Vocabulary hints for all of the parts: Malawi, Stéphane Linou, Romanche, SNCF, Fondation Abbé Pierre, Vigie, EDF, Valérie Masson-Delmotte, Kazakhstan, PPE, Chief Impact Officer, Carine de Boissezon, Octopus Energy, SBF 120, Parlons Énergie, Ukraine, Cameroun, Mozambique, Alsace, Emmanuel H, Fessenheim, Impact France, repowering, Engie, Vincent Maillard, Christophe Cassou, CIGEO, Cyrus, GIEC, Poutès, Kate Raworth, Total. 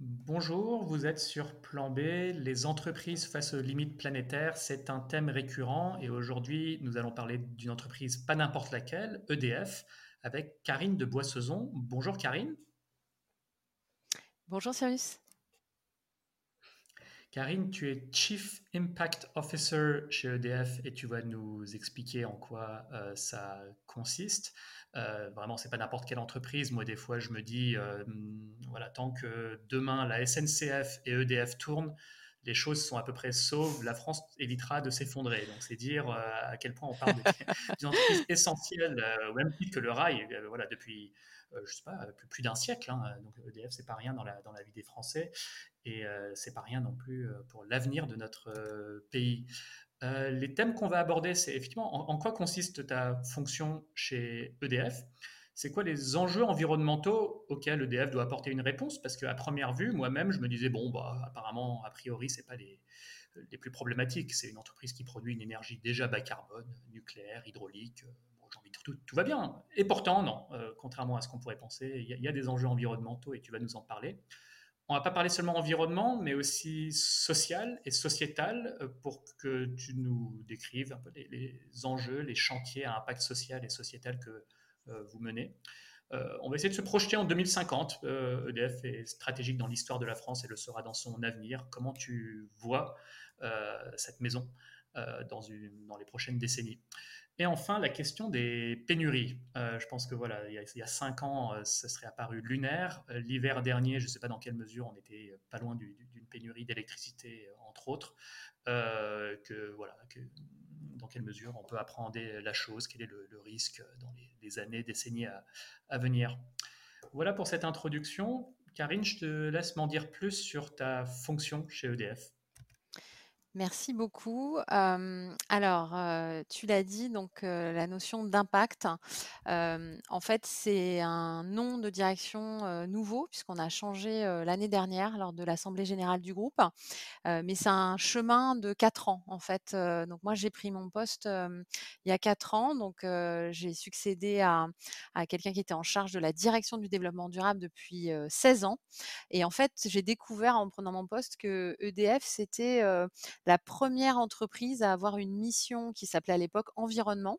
Bonjour, vous êtes sur Plan B, les entreprises face aux limites planétaires, c'est un thème récurrent et aujourd'hui nous allons parler d'une entreprise pas n'importe laquelle, EDF, avec Carine de Boissezon. Bonjour Carine. Bonjour Cyrus. Carine, tu es Chief Impact Officer chez EDF et tu vas nous expliquer en quoi ça consiste. Vraiment, c'est pas n'importe quelle entreprise. Moi, des fois, je me dis, voilà, tant que demain, la SNCF et EDF tournent, les choses sont à peu près sauves. La France évitera de s'effondrer. Donc, c'est dire à quel point on parle d'une entreprise essentielle, au même titre que le rail, voilà, depuis... je sais pas, plus d'un siècle. Hein. Donc EDF, c'est pas rien dans la vie des Français et c'est pas rien non plus pour l'avenir de notre pays. Les thèmes qu'on va aborder, c'est effectivement en quoi consiste ta fonction chez EDF. C'est quoi les enjeux environnementaux auxquels EDF doit apporter une réponse? Parce qu'à première vue, moi-même, je me disais, apparemment, a priori, c'est pas les plus problématiques. C'est une entreprise qui produit une énergie déjà bas carbone, nucléaire, hydraulique. Tout va bien. Et pourtant, non. Contrairement à ce qu'on pourrait penser, il y a des enjeux environnementaux et tu vas nous en parler. On ne va pas parler seulement environnement, mais aussi social et sociétal pour que tu nous décrives un peu les enjeux, les chantiers à impact social et sociétal que vous menez. On va essayer de se projeter en 2050. EDF est stratégique dans l'histoire de la France et le sera dans son avenir. Comment tu vois cette maison dans les prochaines décennies? Et enfin, la question des pénuries. Je pense que voilà, il y a 5 ans, ça serait apparu lunaire. L'hiver dernier, je ne sais pas dans quelle mesure, on était pas loin d'une pénurie d'électricité, entre autres. Dans quelle mesure on peut appréhender la chose, quel est le risque dans les années, décennies à venir. Voilà pour cette introduction. Carine, je te laisse m'en dire plus sur ta fonction chez EDF. Merci beaucoup. Tu l'as dit, donc la notion d'impact, en fait, c'est un nom de direction nouveau puisqu'on a changé l'année dernière lors de l'Assemblée générale du groupe, mais c'est un chemin de 4 ans en fait. Donc moi, j'ai pris mon poste il y a 4 ans, donc j'ai succédé à quelqu'un qui était en charge de la direction du développement durable depuis 16 ans. Et en fait, j'ai découvert en prenant mon poste que EDF, c'était la première entreprise à avoir une mission qui s'appelait à l'époque environnement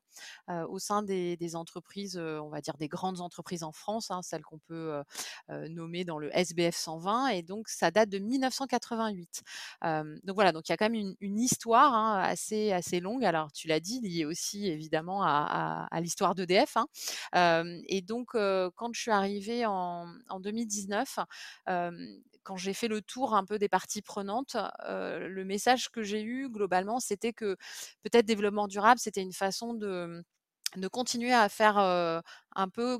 au sein des entreprises, on va dire des grandes entreprises en France, hein, celles qu'on peut nommer dans le SBF 120, et donc ça date de 1988. Donc il y a quand même une histoire hein, assez longue, alors tu l'as dit, liée aussi évidemment à l'histoire d'EDF. Hein. Quand je suis arrivée en 2019, quand j'ai fait le tour un peu des parties prenantes, le message que j'ai eu globalement, c'était que peut-être développement durable, c'était une façon de continuer à faire un peu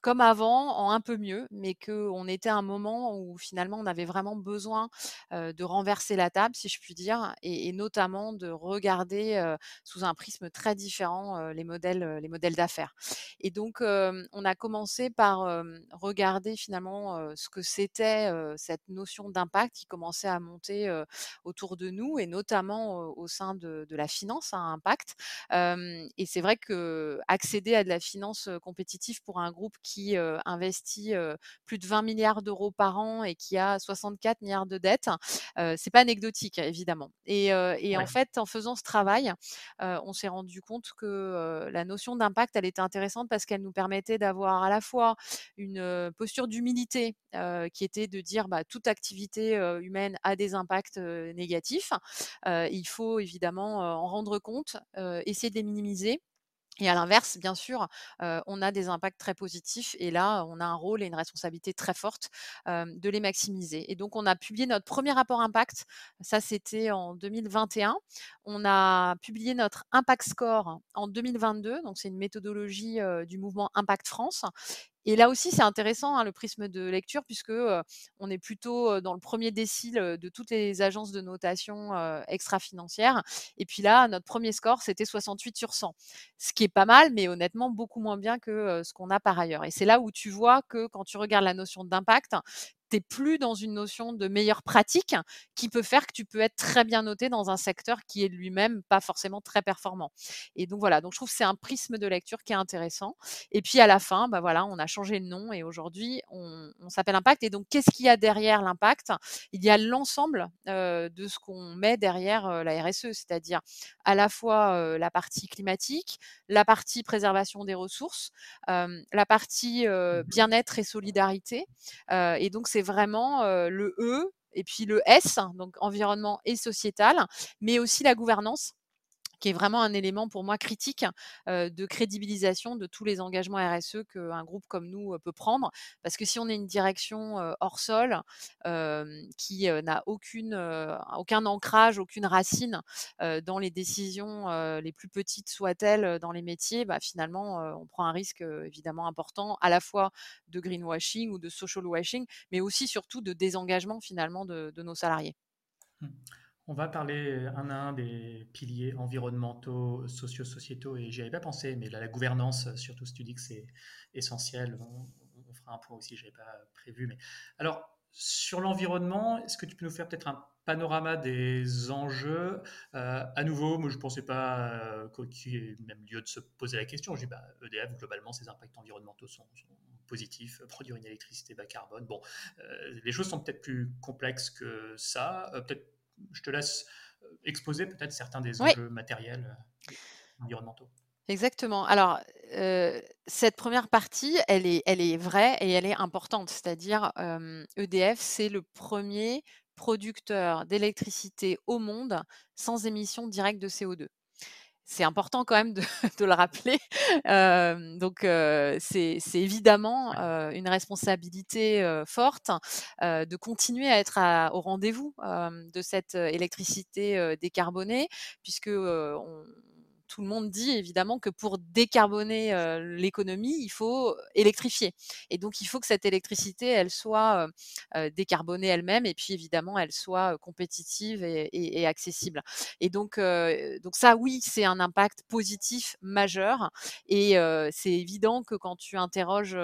comme avant, en un peu mieux, mais qu'on était à un moment où finalement on avait vraiment besoin de renverser la table, si je puis dire, et notamment de regarder sous un prisme très différent les modèles d'affaires. Et donc on a commencé par regarder finalement ce que c'était cette notion d'impact qui commençait à monter autour de nous, et notamment au sein de la finance à impact. Et c'est vrai que accéder à de la finance compétitive pour un groupe qui investit plus de 20 milliards d'euros par an et qui a 64 milliards de dettes, c'est pas anecdotique évidemment. Et ouais. En fait, en faisant ce travail, on s'est rendu compte que la notion d'impact, elle était intéressante parce qu'elle nous permettait d'avoir à la fois une posture d'humilité qui était de dire toute activité humaine a des impacts négatifs. Il faut évidemment en rendre compte, essayer de les minimiser. Et à l'inverse, bien sûr, on a des impacts très positifs et là, on a un rôle et une responsabilité très forte de les maximiser. Et donc, on a publié notre premier rapport impact, ça c'était en 2021. On a publié notre Impact Score en 2022, donc c'est une méthodologie du mouvement Impact France. Et là aussi, c'est intéressant hein, le prisme de lecture, puisque on est plutôt dans le premier décile de toutes les agences de notation extra-financières. Et puis là, notre premier score, c'était 68 sur 100, ce qui est pas mal, mais honnêtement, beaucoup moins bien que ce qu'on a par ailleurs. Et c'est là où tu vois que quand tu regardes la notion d'impact, tu n'es plus dans une notion de meilleure pratique qui peut faire que tu peux être très bien noté dans un secteur qui est lui-même pas forcément très performant. Et donc voilà, donc je trouve que c'est un prisme de lecture qui est intéressant. Et puis à la fin, bah voilà, on a changé de nom et aujourd'hui on s'appelle Impact. Et donc qu'est-ce qu'il y a derrière l'impact? Il y a l'ensemble de ce qu'on met derrière la RSE, c'est-à-dire à la fois la partie climatique, la partie préservation des ressources, la partie bien-être et solidarité. Et donc c'est vraiment le E et puis le S, donc environnement et sociétal, mais aussi la gouvernance, qui est vraiment un élément pour moi critique de crédibilisation de tous les engagements RSE qu'un groupe comme nous peut prendre. Parce que si on est une direction hors sol qui n'a aucun ancrage, aucune racine dans les décisions les plus petites soient-elles dans les métiers, bah, finalement, on prend un risque évidemment important à la fois de greenwashing ou de social washing, mais aussi surtout de désengagement finalement de nos salariés. On va parler un à un des piliers environnementaux, socio-sociétaux, et j'y avais pas pensé, mais la gouvernance, surtout si tu dis que c'est essentiel, on fera un point aussi, j'avais pas prévu. Mais alors, sur l'environnement, est-ce que tu peux nous faire peut-être un panorama des enjeux? À nouveau, moi je ne pensais pas qu'il y ait même lieu de se poser la question. Je dis, bah, EDF, globalement, ses impacts environnementaux sont positifs, produire une électricité bas carbone. Bon, les choses sont peut-être plus complexes que ça, peut-être. Je te laisse exposer peut-être certains des enjeux matériels environnementaux. Exactement. Alors, cette première partie, elle est vraie et elle est importante. C'est-à-dire, EDF, c'est le premier producteur d'électricité au monde sans émission directe de CO2. C'est important quand même de le rappeler. Donc, c'est évidemment une responsabilité forte de continuer à être au rendez-vous de cette électricité décarbonée, puisque tout le monde dit évidemment que pour décarboner l'économie, il faut électrifier. Et donc, il faut que cette électricité, elle soit décarbonée elle-même et puis évidemment, elle soit compétitive et accessible. Et donc ça, oui, c'est un impact positif majeur. Et c'est évident que quand tu interroges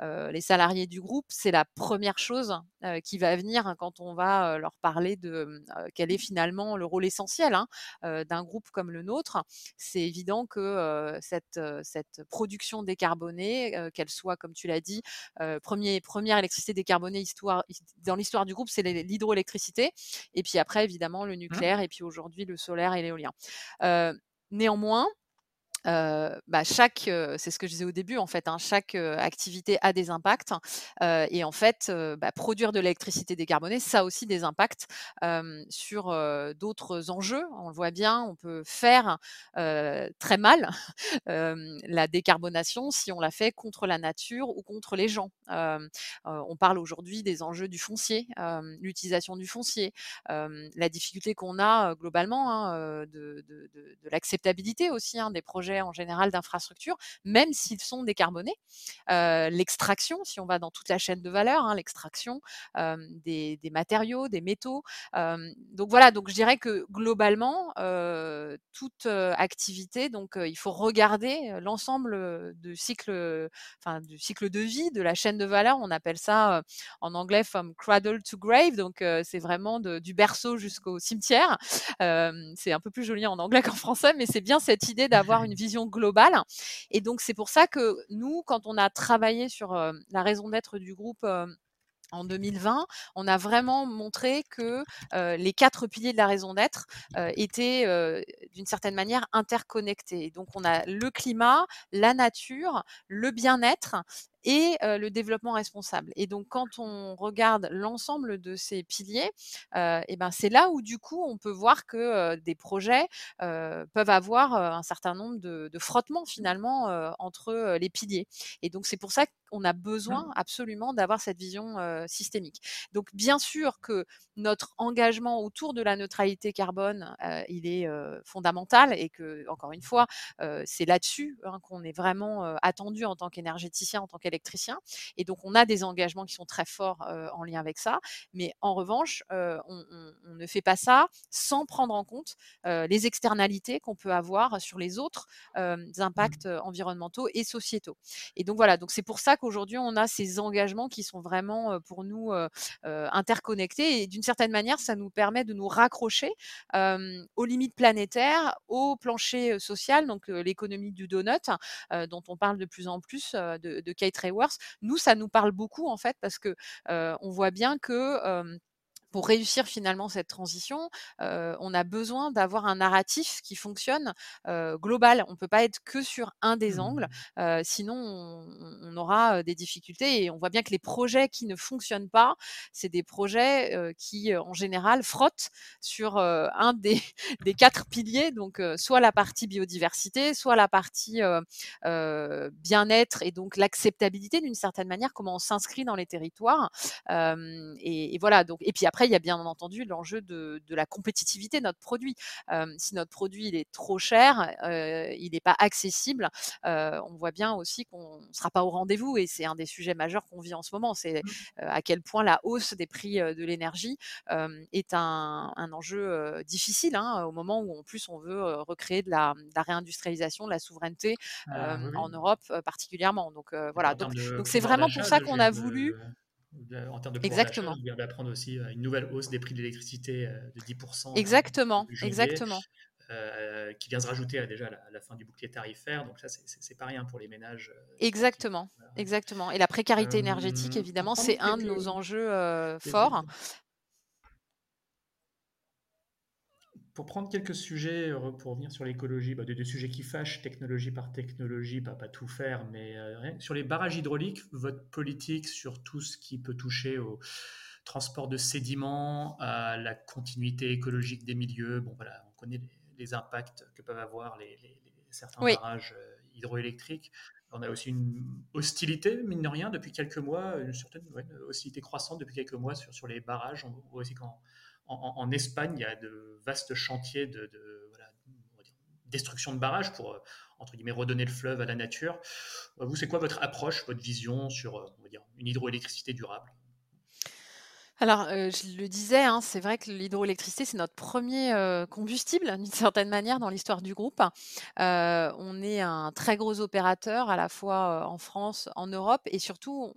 les salariés du groupe, c'est la première chose qui va venir hein, quand on va leur parler de quel est finalement le rôle essentiel hein, d'un groupe comme le nôtre. C'est évident que cette production décarbonée, qu'elle soit, comme tu l'as dit, première électricité décarbonée dans l'histoire du groupe, c'est l'hydroélectricité. Et puis après, évidemment, le nucléaire et puis aujourd'hui, le solaire et l'éolien. Néanmoins, c'est ce que je disais au début en fait, hein, chaque activité a des impacts et en fait produire de l'électricité décarbonée, ça a aussi des impacts sur d'autres enjeux. On le voit bien, on peut faire très mal la décarbonation si on la fait contre la nature ou contre les gens. On parle aujourd'hui des enjeux du foncier, l'utilisation du foncier, la difficulté qu'on a globalement hein, de l'acceptabilité aussi hein, des projets en général d'infrastructures, même s'ils sont décarbonés. L'extraction, si on va dans toute la chaîne de valeur, hein, l'extraction des matériaux, des métaux. Donc voilà, donc je dirais que globalement, toute activité, donc il faut regarder l'ensemble du cycle de vie, de la chaîne de valeur. On appelle ça en anglais from cradle to grave, donc c'est vraiment du berceau jusqu'au cimetière. C'est un peu plus joli en anglais qu'en français, mais c'est bien cette idée d'avoir une vision globale. Et donc, c'est pour ça que nous, quand on a travaillé sur la raison d'être du groupe en 2020, on a vraiment montré que les 4 piliers de la raison d'être étaient d'une certaine manière interconnectés. Donc, on a le climat, la nature, le bien-être et le développement responsable. Et donc, quand on regarde l'ensemble de ces piliers, c'est là où, du coup, on peut voir que des projets peuvent avoir un certain nombre de frottements, finalement, entre les piliers. Et donc, c'est pour ça qu'on a besoin absolument d'avoir cette vision systémique. Donc, bien sûr que notre engagement autour de la neutralité carbone, il est fondamental et que, encore une fois, c'est là-dessus hein, qu'on est vraiment attendu en tant qu'énergéticien, en tant qu'électricien, électriciens. Et donc, on a des engagements qui sont très forts en lien avec ça. Mais en revanche, on ne fait pas ça sans prendre en compte les externalités qu'on peut avoir sur les autres impacts environnementaux et sociétaux. Et donc, voilà. Donc, c'est pour ça qu'aujourd'hui, on a ces engagements qui sont vraiment, pour nous, interconnectés. Et d'une certaine manière, ça nous permet de nous raccrocher aux limites planétaires, au plancher social, donc l'économie du donut, dont on parle de plus en plus de Kate Raworth. Nous, ça nous parle beaucoup, en fait, parce que on voit bien que pour réussir finalement cette transition, on a besoin d'avoir un narratif qui fonctionne global. On ne peut pas être que sur un des angles, sinon on aura des difficultés. Et on voit bien que les projets qui ne fonctionnent pas, c'est des projets qui, en général, frottent sur un des quatre piliers, donc soit la partie biodiversité, soit la partie bien-être et donc l'acceptabilité d'une certaine manière, comment on s'inscrit dans les territoires. Et voilà. Donc, et puis après, il y a bien entendu l'enjeu de la compétitivité de notre produit. Si notre produit il est trop cher, il n'est pas accessible, on voit bien aussi qu'on ne sera pas au rendez-vous. Et c'est un des sujets majeurs qu'on vit en ce moment. C'est à quel point la hausse des prix de l'énergie est un enjeu difficile, hein, au moment où en plus on veut recréer de la réindustrialisation, de la souveraineté oui, en Europe particulièrement. Donc voilà. Donc c'est vraiment pour ça qu'on a voulu... en termes de pouvoir d'achat, on va prendre aussi une nouvelle hausse des prix de l'électricité de 10%. Exactement, juillet, exactement. Qui vient se rajouter déjà à la fin du bouclier tarifaire. Donc ça, c'est pas rien pour les ménages. Exactement, exactement. Et la précarité énergétique, évidemment, c'est un de nos enjeux forts. Pour prendre quelques sujets, pour revenir sur l'écologie, des sujets qui fâchent, technologie par technologie, pas tout faire, mais sur les barrages hydrauliques, votre politique sur tout ce qui peut toucher au transport de sédiments, à la continuité écologique des milieux, on connaît les impacts que peuvent avoir certains oui, barrages hydroélectriques. On a aussi une hostilité, mine de rien, depuis quelques mois, une hostilité croissante depuis quelques mois sur les barrages. On voit aussi qu'en En Espagne, il y a de vastes chantiers de destruction de barrages pour, entre guillemets, redonner le fleuve à la nature. Vous, c'est quoi votre approche, votre vision sur une hydroélectricité durable ? Alors, je le disais, hein, c'est vrai que l'hydroélectricité, c'est notre premier combustible, d'une certaine manière, dans l'histoire du groupe. On est un très gros opérateur, à la fois en France, en Europe, et surtout,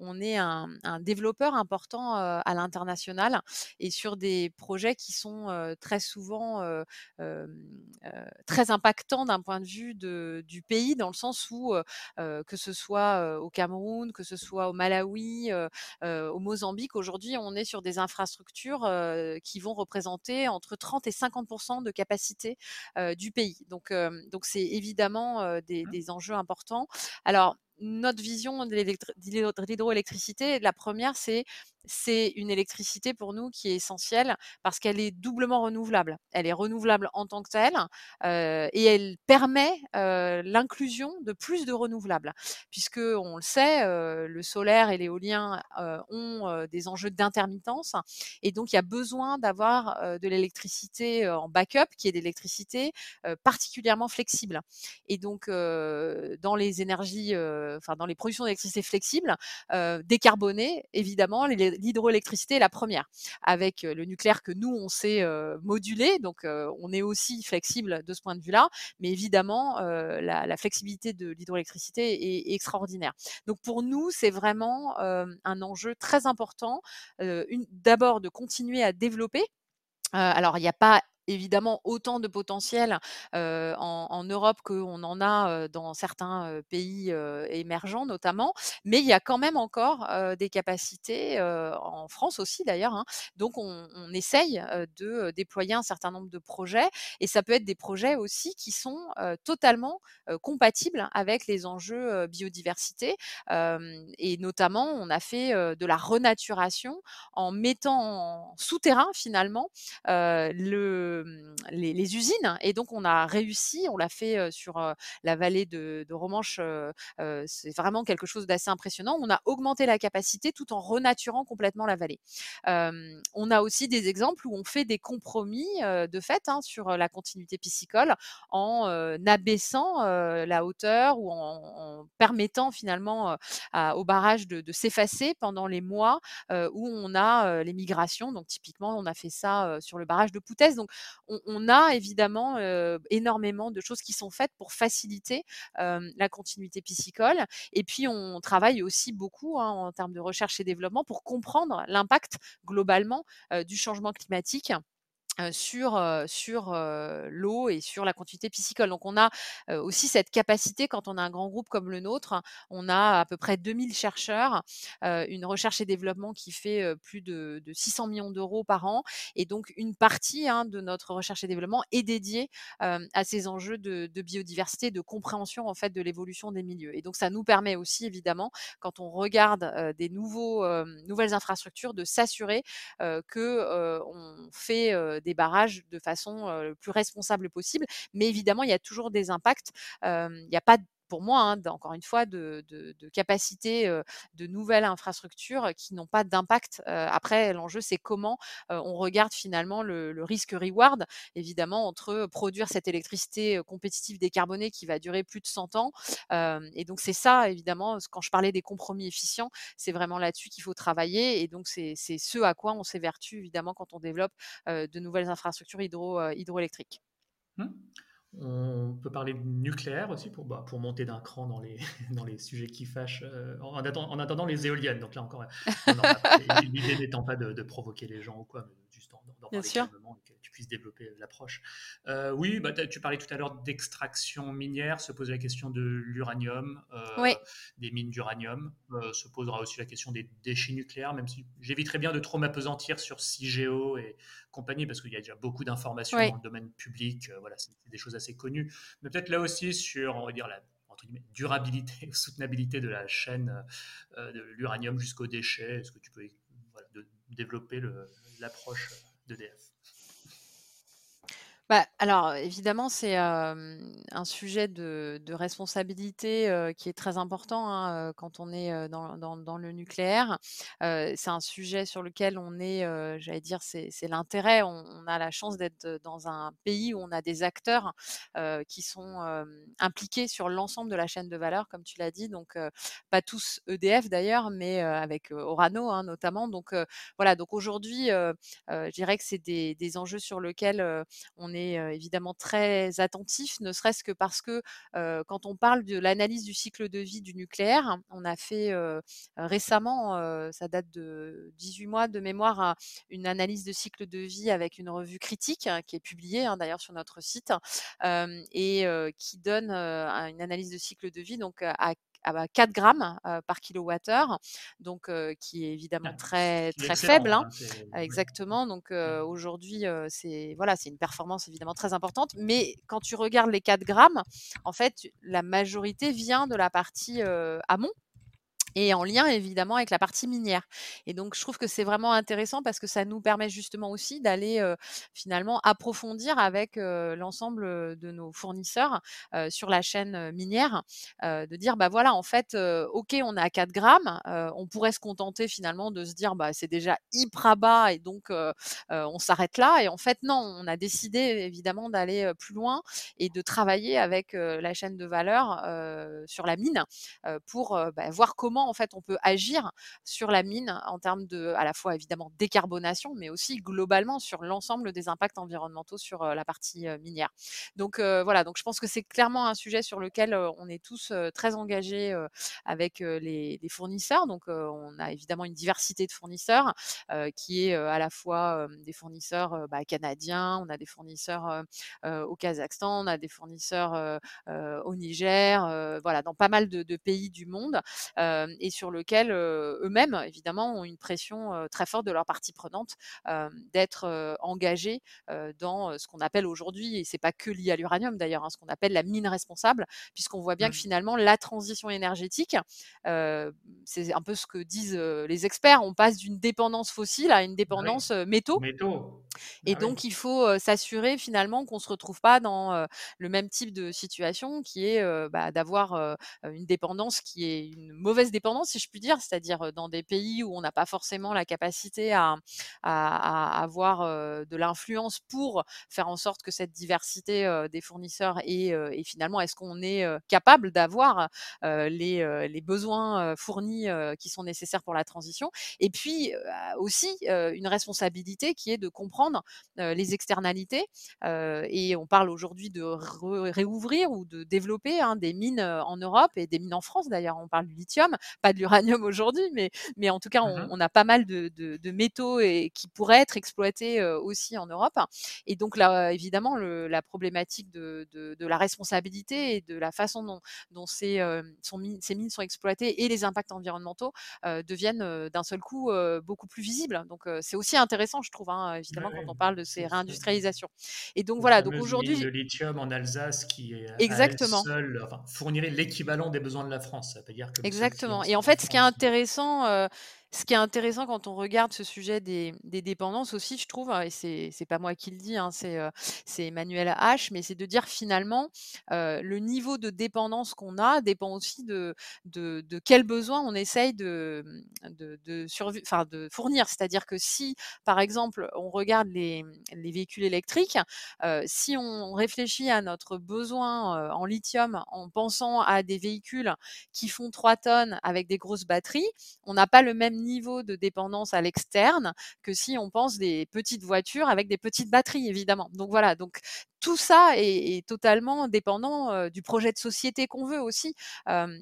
on est un développeur important à l'international, et sur des projets qui sont très souvent très impactants d'un point de vue du pays, dans le sens où, que ce soit au Cameroun, que ce soit au Malawi, au Mozambique, aujourd'hui, on est sur des infrastructures qui vont représenter entre 30 et 50% de capacité du pays. Donc c'est évidemment des enjeux importants. Alors, notre vision de l'hydroélectricité, la première, c'est une électricité pour nous qui est essentielle parce qu'elle est doublement renouvelable. Elle est renouvelable en tant que telle et elle permet l'inclusion de plus de renouvelables, puisque on le sait, le solaire et l'éolien ont des enjeux d'intermittence, et donc il y a besoin d'avoir de l'électricité en backup, qui est de l'électricité particulièrement flexible. Et donc dans les énergies, dans les productions d'électricité flexible, décarbonée, évidemment, l'hydroélectricité est la première, avec le nucléaire que nous, on sait moduler, donc on est aussi flexible de ce point de vue-là, mais évidemment, la flexibilité de l'hydroélectricité est extraordinaire. Donc pour nous, c'est vraiment un enjeu très important, d'abord de continuer à développer. Alors, il n'y a pas évidemment autant de potentiel en Europe qu'on en a dans certains pays émergents notamment, mais il y a quand même encore des capacités en France aussi d'ailleurs, hein. Donc on essaye de déployer un certain nombre de projets, et ça peut être des projets aussi qui sont totalement compatibles avec les enjeux biodiversité, et notamment on a fait de la renaturation en mettant en souterrain finalement les usines. Et donc, on a réussi, on l'a fait sur la vallée de Romanche. C'est vraiment quelque chose d'assez impressionnant. On a augmenté la capacité tout en renaturant complètement la vallée. On a aussi des exemples où on fait des compromis de fait sur la continuité piscicole en abaissant la hauteur ou en permettant finalement au barrage de s'effacer pendant les mois où on a les migrations. Donc typiquement, on a fait ça sur le barrage de Poutès. Donc on a évidemment énormément de choses qui sont faites pour faciliter la continuité piscicole. Et puis, on travaille aussi beaucoup en termes de recherche et développement pour comprendre l'impact globalement du changement climatique sur l'eau et sur la continuité piscicole. Donc, on a aussi cette capacité, quand on a un grand groupe comme le nôtre, on a à peu près 2000 chercheurs, une recherche et développement qui fait plus de 600 millions d'euros par an. Et donc, une partie de notre recherche et développement est dédiée à ces enjeux de biodiversité, de compréhension en fait de l'évolution des milieux. Et donc, ça nous permet aussi, évidemment, quand on regarde des nouvelles infrastructures, de s'assurer que on fait des barrages de façon le plus responsable possible. Mais évidemment, il y a toujours des impacts. Il n'y a pas, pour moi, encore une fois, de capacité de nouvelles infrastructures qui n'ont pas d'impact. Après, l'enjeu, c'est comment on regarde finalement le risque-reward, évidemment, entre produire cette électricité compétitive décarbonée qui va durer plus de 100 ans. Et donc, c'est ça, évidemment, quand je parlais des compromis efficients, c'est vraiment là-dessus qu'il faut travailler. Et donc, c'est ce à quoi on s'évertue, évidemment, quand on développe de nouvelles infrastructures hydroélectriques. On peut parler de nucléaire aussi pour monter d'un cran dans les sujets qui fâchent en attendant les éoliennes. Donc là encore, l'idée n'étant pas de provoquer les gens ou quoi, mais juste d'en parler calmement et que tu puisses développer l'approche. Oui, tu parlais tout à l'heure d'extraction minière, se posait la question de l'uranium, oui, des mines d'uranium. Se posera aussi la question des déchets nucléaires, même si j'éviterais bien de trop m'apesantir sur CIGEO et compagnie, parce qu'il y a déjà beaucoup d'informations, oui, dans le domaine public. Voilà, c'est des choses assez connues. Mais peut-être là aussi sur, on va dire, la durabilité, soutenabilité de la chaîne de l'uranium jusqu'aux déchets. Est-ce que tu peux développer l'approche d'EDF? Alors, évidemment, c'est un sujet de responsabilité qui est très important quand on est dans le nucléaire. C'est un sujet sur lequel on est, c'est l'intérêt. On a la chance d'être dans un pays où on a des acteurs qui sont impliqués sur l'ensemble de la chaîne de valeur, comme tu l'as dit. Donc, pas tous EDF d'ailleurs, mais avec Orano notamment. Donc, donc aujourd'hui, je dirais que c'est des enjeux sur lesquels on est évidemment très attentif, ne serait-ce que parce que quand on parle de l'analyse du cycle de vie du nucléaire, on a fait récemment, ça date de 18 mois de mémoire, une analyse de cycle de vie avec une revue critique qui est publiée d'ailleurs sur notre site et qui donne une analyse de cycle de vie donc à 4 grammes par kilowattheure, donc qui est évidemment très très faible, exactement. Donc aujourd'hui, c'est une performance évidemment très importante. Mais quand tu regardes les 4 grammes, en fait, la majorité vient de la partie amont, et en lien évidemment avec la partie minière. Et donc, je trouve que c'est vraiment intéressant parce que ça nous permet justement aussi d'aller finalement approfondir avec l'ensemble de nos fournisseurs sur la chaîne minière, de dire, OK, on a 4 grammes, on pourrait se contenter finalement de se dire, c'est déjà hyper bas et donc on s'arrête là. Et en fait, non, on a décidé évidemment d'aller plus loin et de travailler avec la chaîne de valeur sur la mine pour voir comment en fait on peut agir sur la mine en termes de, à la fois évidemment décarbonation, mais aussi globalement sur l'ensemble des impacts environnementaux sur la partie minière. Donc donc je pense que c'est clairement un sujet sur lequel on est tous très engagés avec les fournisseurs. Donc on a évidemment une diversité de fournisseurs qui est à la fois des fournisseurs canadiens, on a des fournisseurs au Kazakhstan, on a des fournisseurs au Niger, dans pas mal de pays du monde. et sur lequel eux-mêmes, évidemment, ont une pression très forte de leurs parties prenantes d'être engagés dans ce qu'on appelle aujourd'hui, et c'est pas que lié à l'uranium d'ailleurs, hein, ce qu'on appelle la mine responsable, puisqu'on voit bien que finalement, la transition énergétique, c'est un peu ce que disent les experts, on passe d'une dépendance fossile à une dépendance métaux. Et donc, il faut s'assurer finalement qu'on ne se retrouve pas dans le même type de situation qui est d'avoir une dépendance qui est une mauvaise dépendance, si je puis dire, c'est-à-dire dans des pays où on n'a pas forcément la capacité à avoir de l'influence pour faire en sorte que cette diversité des fournisseurs et finalement, est-ce qu'on est capable d'avoir les besoins fournis qui sont nécessaires pour la transition. Et puis, aussi, une responsabilité qui est de comprendre les externalités et on parle aujourd'hui de réouvrir ou de développer des mines en Europe et des mines en France d'ailleurs, on parle du lithium, pas de l'uranium aujourd'hui, mais en tout cas on a pas mal de métaux qui pourraient être exploités aussi en Europe et donc là évidemment la problématique de la responsabilité et de la façon dont ces mines sont exploitées et les impacts environnementaux deviennent d'un seul coup beaucoup plus visibles, donc c'est aussi intéressant je trouve évidemment quand on parle de ces réindustrialisations. Et donc voilà, donc aujourd'hui le lithium en Alsace qui est seul fournirait l'équivalent des besoins de la France, ça veut dire que exactement. Et en fait, ce qui est intéressant quand on regarde ce sujet des dépendances aussi, je trouve, et c'est pas moi qui le dis, c'est Emmanuel H, mais c'est de dire finalement le niveau de dépendance qu'on a dépend aussi de quels besoins on essaye de fournir. C'est-à-dire que si, par exemple, on regarde les véhicules électriques, si on réfléchit à notre besoin en lithium en pensant à des véhicules qui font 3 tonnes avec des grosses batteries, on n'a pas le même niveau de dépendance à l'externe que si on pense des petites voitures avec des petites batteries, évidemment. Donc voilà, donc tout ça est totalement dépendant du projet de société qu'on veut aussi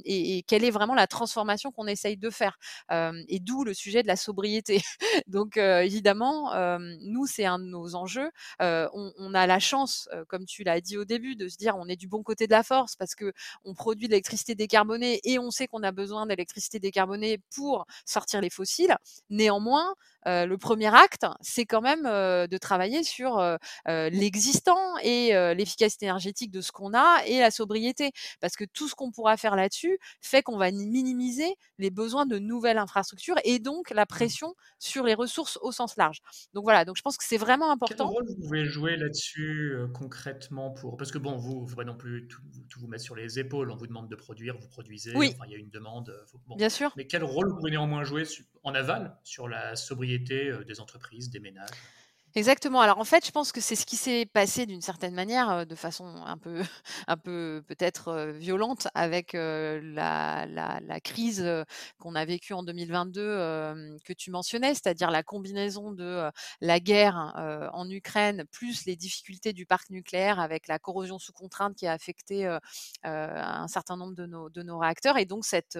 et quelle est vraiment la transformation qu'on essaye de faire et d'où le sujet de la sobriété. Donc évidemment, nous, c'est un de nos enjeux. On a la chance, comme tu l'as dit au début, de se dire on est du bon côté de la force parce qu'on produit de l'électricité décarbonée et on sait qu'on a besoin d'électricité décarbonée pour sortir les fossiles. Néanmoins, le premier acte, c'est quand même de travailler sur l'existant et l'efficacité énergétique de ce qu'on a et la sobriété. Parce que tout ce qu'on pourra faire là-dessus fait qu'on va minimiser les besoins de nouvelles infrastructures et donc la pression sur les ressources au sens large. Donc voilà, donc je pense que c'est vraiment important. Quel rôle vous pouvez jouer là-dessus concrètement pour... Parce que bon, vous ne faut pas non plus tout vous mettre sur les épaules. On vous demande de produire, vous produisez. Oui. Enfin, il y a une demande. Bien sûr. Mais quel rôle vous pouvez néanmoins jouer en aval sur la sobriété des entreprises, des ménages ? Exactement. Alors en fait, je pense que c'est ce qui s'est passé d'une certaine manière, de façon un peu peut-être violente avec la crise qu'on a vécue en 2022 que tu mentionnais, c'est-à-dire la combinaison de la guerre en Ukraine plus les difficultés du parc nucléaire avec la corrosion sous contrainte qui a affecté un certain nombre de nos réacteurs et donc cette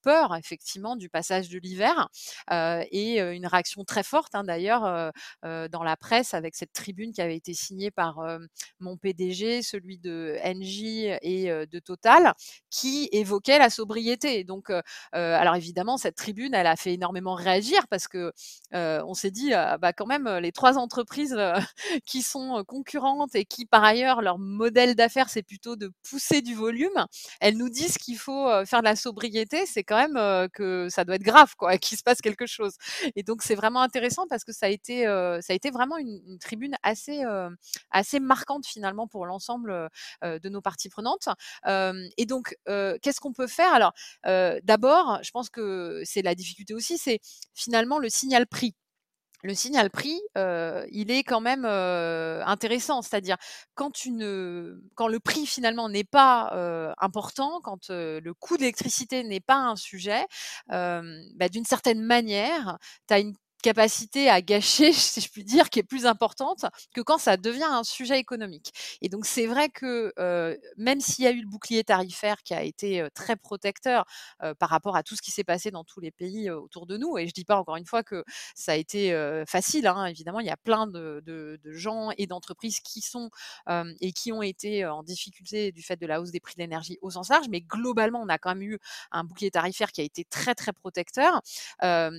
peur effectivement du passage de l'hiver et une réaction très forte d'ailleurs dans la presse avec cette tribune qui avait été signée par mon PDG, celui de Engie et de Total, qui évoquait la sobriété. Donc, alors évidemment, cette tribune, elle a fait énormément réagir parce que on s'est dit, quand même, les 3 entreprises qui sont concurrentes et qui, par ailleurs, leur modèle d'affaires, c'est plutôt de pousser du volume, elles nous disent qu'il faut faire de la sobriété, c'est quand même que ça doit être grave, quoi, qu'il se passe quelque chose. Et donc, c'est vraiment intéressant parce que ça a été vraiment une tribune assez marquante finalement pour l'ensemble de nos parties prenantes. Et donc, qu'est-ce qu'on peut faire ? Alors, d'abord, je pense que c'est la difficulté aussi, c'est finalement le signal prix. Le signal prix, il est quand même intéressant, c'est-à-dire quand le prix finalement n'est pas important, quand le coût de l'électricité n'est pas un sujet, d'une certaine manière, tu as une capacité à gâcher, si je puis dire, qui est plus importante que quand ça devient un sujet économique. Et donc, c'est vrai que même s'il y a eu le bouclier tarifaire qui a été très protecteur par rapport à tout ce qui s'est passé dans tous les pays autour de nous, et je ne dis pas encore une fois que ça a été facile, hein, évidemment, il y a plein de gens et d'entreprises qui sont et qui ont été en difficulté du fait de la hausse des prix de l'énergie au sens large, mais globalement, on a quand même eu un bouclier tarifaire qui a été très, très protecteur.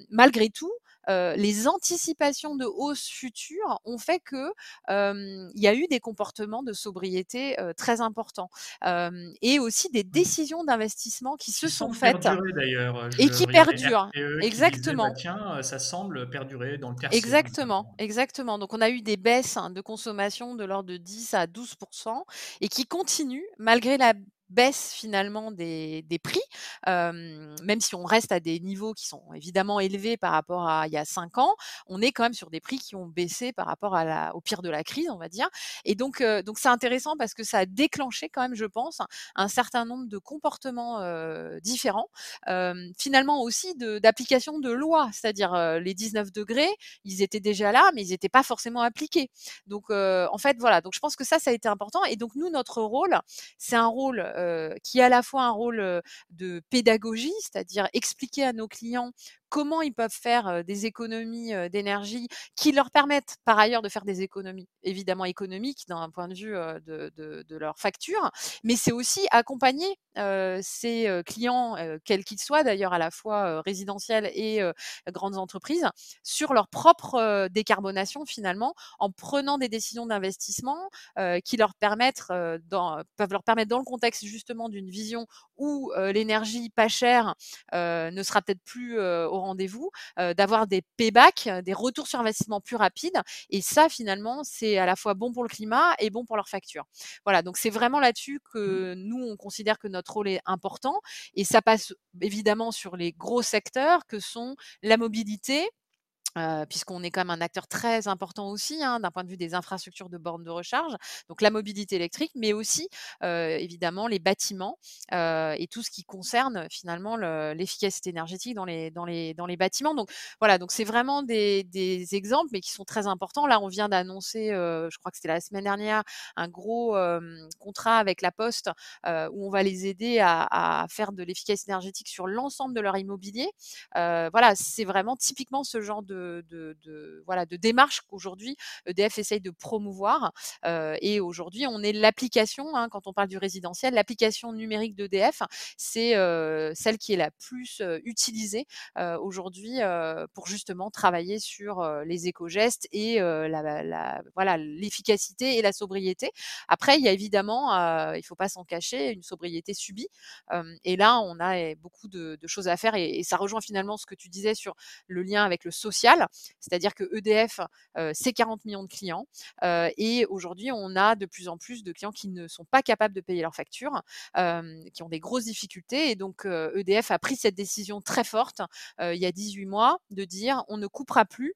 Malgré tout, les anticipations de hausses futures ont fait que il y a eu des comportements de sobriété très importants et aussi des décisions d'investissement qui se sont faites et qui perdurent. RTE, exactement. Qui disait, bah, tiens, ça semble perdurer dans le tertiaire. Exactement, exactement. Donc on a eu des baisses de consommation de l'ordre de 10 à 12% et qui continuent malgré la baisse finalement des prix, même si on reste à des niveaux qui sont évidemment élevés par rapport à il y a 5 ans, on est quand même sur des prix qui ont baissé par rapport à au pire de la crise, on va dire. Et donc c'est intéressant parce que ça a déclenché quand même, je pense, un certain nombre de comportements différents, finalement aussi d'application de lois, c'est-à-dire les 19 degrés, ils étaient déjà là, mais ils n'étaient pas forcément appliqués. Donc en fait, voilà, donc je pense que ça a été important. Et donc nous, notre rôle, c'est un rôle qui est à la fois un rôle de pédagogie, c'est-à-dire expliquer à nos clients comment ils peuvent faire des économies d'énergie qui leur permettent par ailleurs de faire des économies, évidemment économiques d'un point de vue de leur facture, mais c'est aussi accompagner ces clients, quels qu'ils soient d'ailleurs, à la fois résidentiels et grandes entreprises, sur leur propre décarbonation finalement, en prenant des décisions d'investissement qui leur permettent, peuvent leur permettre dans le contexte justement d'une vision où l'énergie pas chère ne sera peut-être plus au rendez-vous, d'avoir des paybacks, des retours sur investissement plus rapides. Et ça, finalement, c'est à la fois bon pour le climat et bon pour leur facture. Voilà, donc c'est vraiment là-dessus que nous, on considère que notre rôle est important. Et ça passe évidemment sur les gros secteurs que sont la mobilité, puisqu'on est quand même un acteur très important aussi, hein, d'un point de vue des infrastructures de bornes de recharge, donc la mobilité électrique, mais aussi évidemment les bâtiments et tout ce qui concerne finalement l'efficacité énergétique dans les bâtiments. Donc voilà, donc c'est vraiment des exemples, mais qui sont très importants. Là, on vient d'annoncer, je crois que c'était la semaine dernière, un gros contrat avec la Poste où on va les aider à faire de l'efficacité énergétique sur l'ensemble de leur immobilier. Voilà, c'est vraiment typiquement ce genre de démarches qu'aujourd'hui EDF essaye de promouvoir et aujourd'hui on est l'application, hein, quand on parle du résidentiel, l'application numérique d'EDF, c'est celle qui est la plus utilisée aujourd'hui pour justement travailler sur les éco-gestes et l'efficacité et la sobriété. Après, il y a évidemment, il ne faut pas s'en cacher, une sobriété subie et là on a beaucoup de choses à faire et ça rejoint finalement ce que tu disais sur le lien avec le social, c'est-à-dire que EDF, c'est 40 millions de clients et aujourd'hui, on a de plus en plus de clients qui ne sont pas capables de payer leurs factures, qui ont des grosses difficultés et donc EDF a pris cette décision très forte il y a 18 mois de dire on ne coupera plus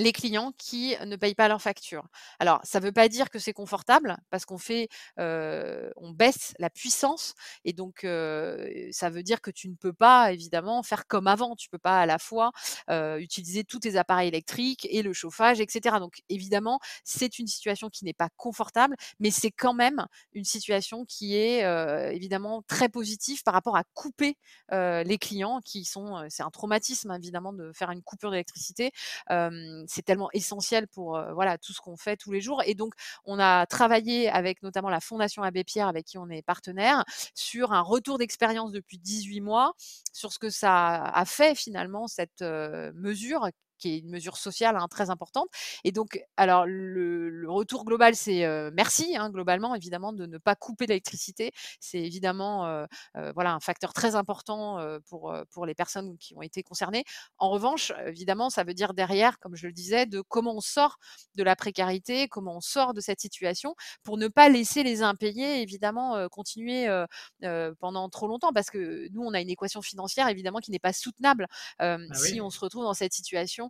les clients qui ne payent pas leurs factures. Alors, ça ne veut pas dire que c'est confortable parce qu'on fait, on baisse la puissance et donc ça veut dire que tu ne peux pas évidemment faire comme avant. Tu ne peux pas à la fois utiliser tous tes appareils électriques et le chauffage, etc. Donc, évidemment, c'est une situation qui n'est pas confortable, mais c'est quand même une situation qui est évidemment très positive par rapport à couper les clients qui sont, c'est un traumatisme évidemment de faire une coupure d'électricité. C'est tellement essentiel pour tout ce qu'on fait tous les jours. Et donc, on a travaillé avec notamment la Fondation Abbé Pierre, avec qui on est partenaire, sur un retour d'expérience depuis 18 mois, sur ce que ça a fait finalement cette mesure, qui est une mesure sociale, hein, très importante. Et donc, alors, le retour global, c'est merci, hein, globalement, évidemment, de ne pas couper l'électricité. C'est évidemment un facteur très important pour les personnes qui ont été concernées. En revanche, évidemment, ça veut dire derrière, comme je le disais, de comment on sort de la précarité, comment on sort de cette situation pour ne pas laisser les impayés, évidemment, continuer pendant trop longtemps. Parce que nous, on a une équation financière, évidemment, qui n'est pas soutenable si on se retrouve dans cette situation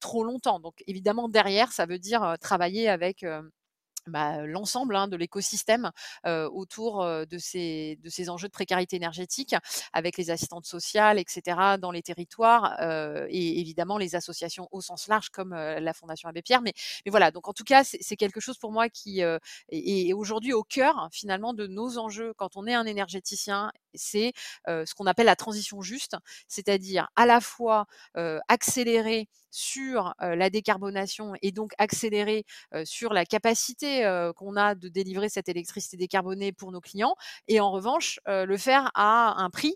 trop longtemps. Donc évidemment derrière ça veut dire travailler avec l'ensemble de l'écosystème autour de ces enjeux de précarité énergétique, avec les assistantes sociales, etc., dans les territoires, et évidemment les associations au sens large comme la Fondation Abbé Pierre. Mais voilà, donc en tout cas, c'est quelque chose pour moi qui est aujourd'hui au cœur finalement de nos enjeux quand on est un énergéticien. C'est ce qu'on appelle la transition juste, c'est-à-dire à la fois accélérer sur la décarbonation et donc accélérer sur la capacité qu'on a de délivrer cette électricité décarbonée pour nos clients, et en revanche le faire à un prix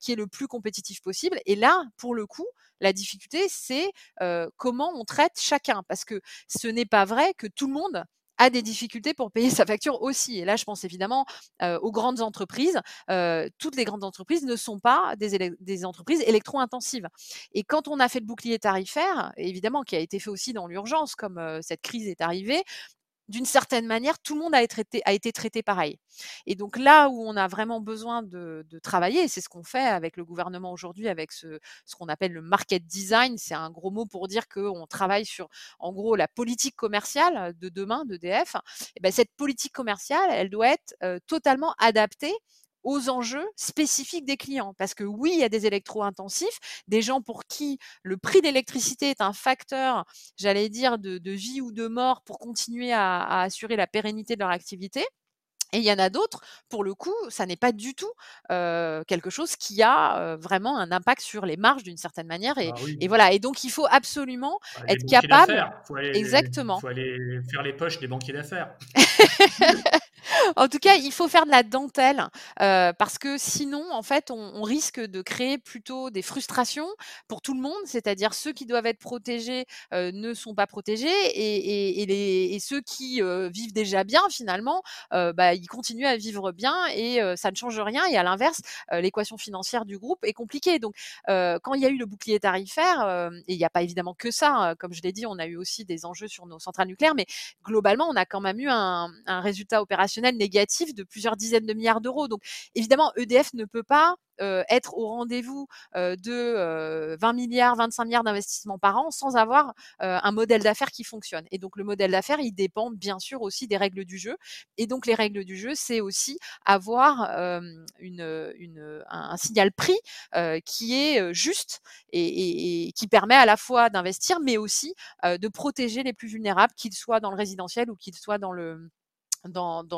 qui est le plus compétitif possible. Et là, pour le coup, la difficulté, c'est comment on traite chacun, parce que ce n'est pas vrai que tout le monde a des difficultés pour payer sa facture aussi. Et là, je pense évidemment aux grandes entreprises. Toutes les grandes entreprises ne sont pas des entreprises électro-intensives. Et quand on a fait le bouclier tarifaire, évidemment, qui a été fait aussi dans l'urgence, comme cette crise est arrivée, d'une certaine manière, tout le monde a été traité pareil. Et donc là où on a vraiment besoin de travailler, et c'est ce qu'on fait avec le gouvernement aujourd'hui, avec ce qu'on appelle le market design, c'est un gros mot pour dire qu'on travaille sur, en gros, la politique commerciale de demain, d'EDF. Et bien, cette politique commerciale, elle doit être totalement adaptée aux enjeux spécifiques des clients. Parce que oui, il y a des électro-intensifs, des gens pour qui le prix de l'électricité est un facteur, j'allais dire, de vie ou de mort pour continuer à assurer la pérennité de leur activité. Et il y en a d'autres, pour le coup, ça n'est pas du tout quelque chose qui a vraiment un impact sur les marges d'une certaine manière. Et, et voilà. Et donc, il faut absolument être capable. Exactement. Il faut aller faire les poches des banquiers d'affaires. En tout cas, il faut faire de la dentelle parce que sinon, en fait, on risque de créer plutôt des frustrations pour tout le monde, c'est-à-dire ceux qui doivent être protégés ne sont pas protégés et ceux qui vivent déjà bien, finalement, ils continuent à vivre bien et ça ne change rien. Et à l'inverse, l'équation financière du groupe est compliquée. Donc, quand il y a eu le bouclier tarifaire, et il n'y a pas évidemment que ça, comme je l'ai dit, on a eu aussi des enjeux sur nos centrales nucléaires, mais globalement, on a quand même eu un résultat opérationnel négatif de plusieurs dizaines de milliards d'euros. Donc, évidemment, EDF ne peut pas être au rendez-vous de 20 milliards, 25 milliards d'investissements par an sans avoir un modèle d'affaires qui fonctionne. Et donc, le modèle d'affaires, il dépend bien sûr aussi des règles du jeu. Et donc, les règles du jeu, c'est aussi avoir un signal prix qui est juste et qui permet à la fois d'investir, mais aussi de protéger les plus vulnérables, qu'ils soient dans le résidentiel ou qu'ils soient dans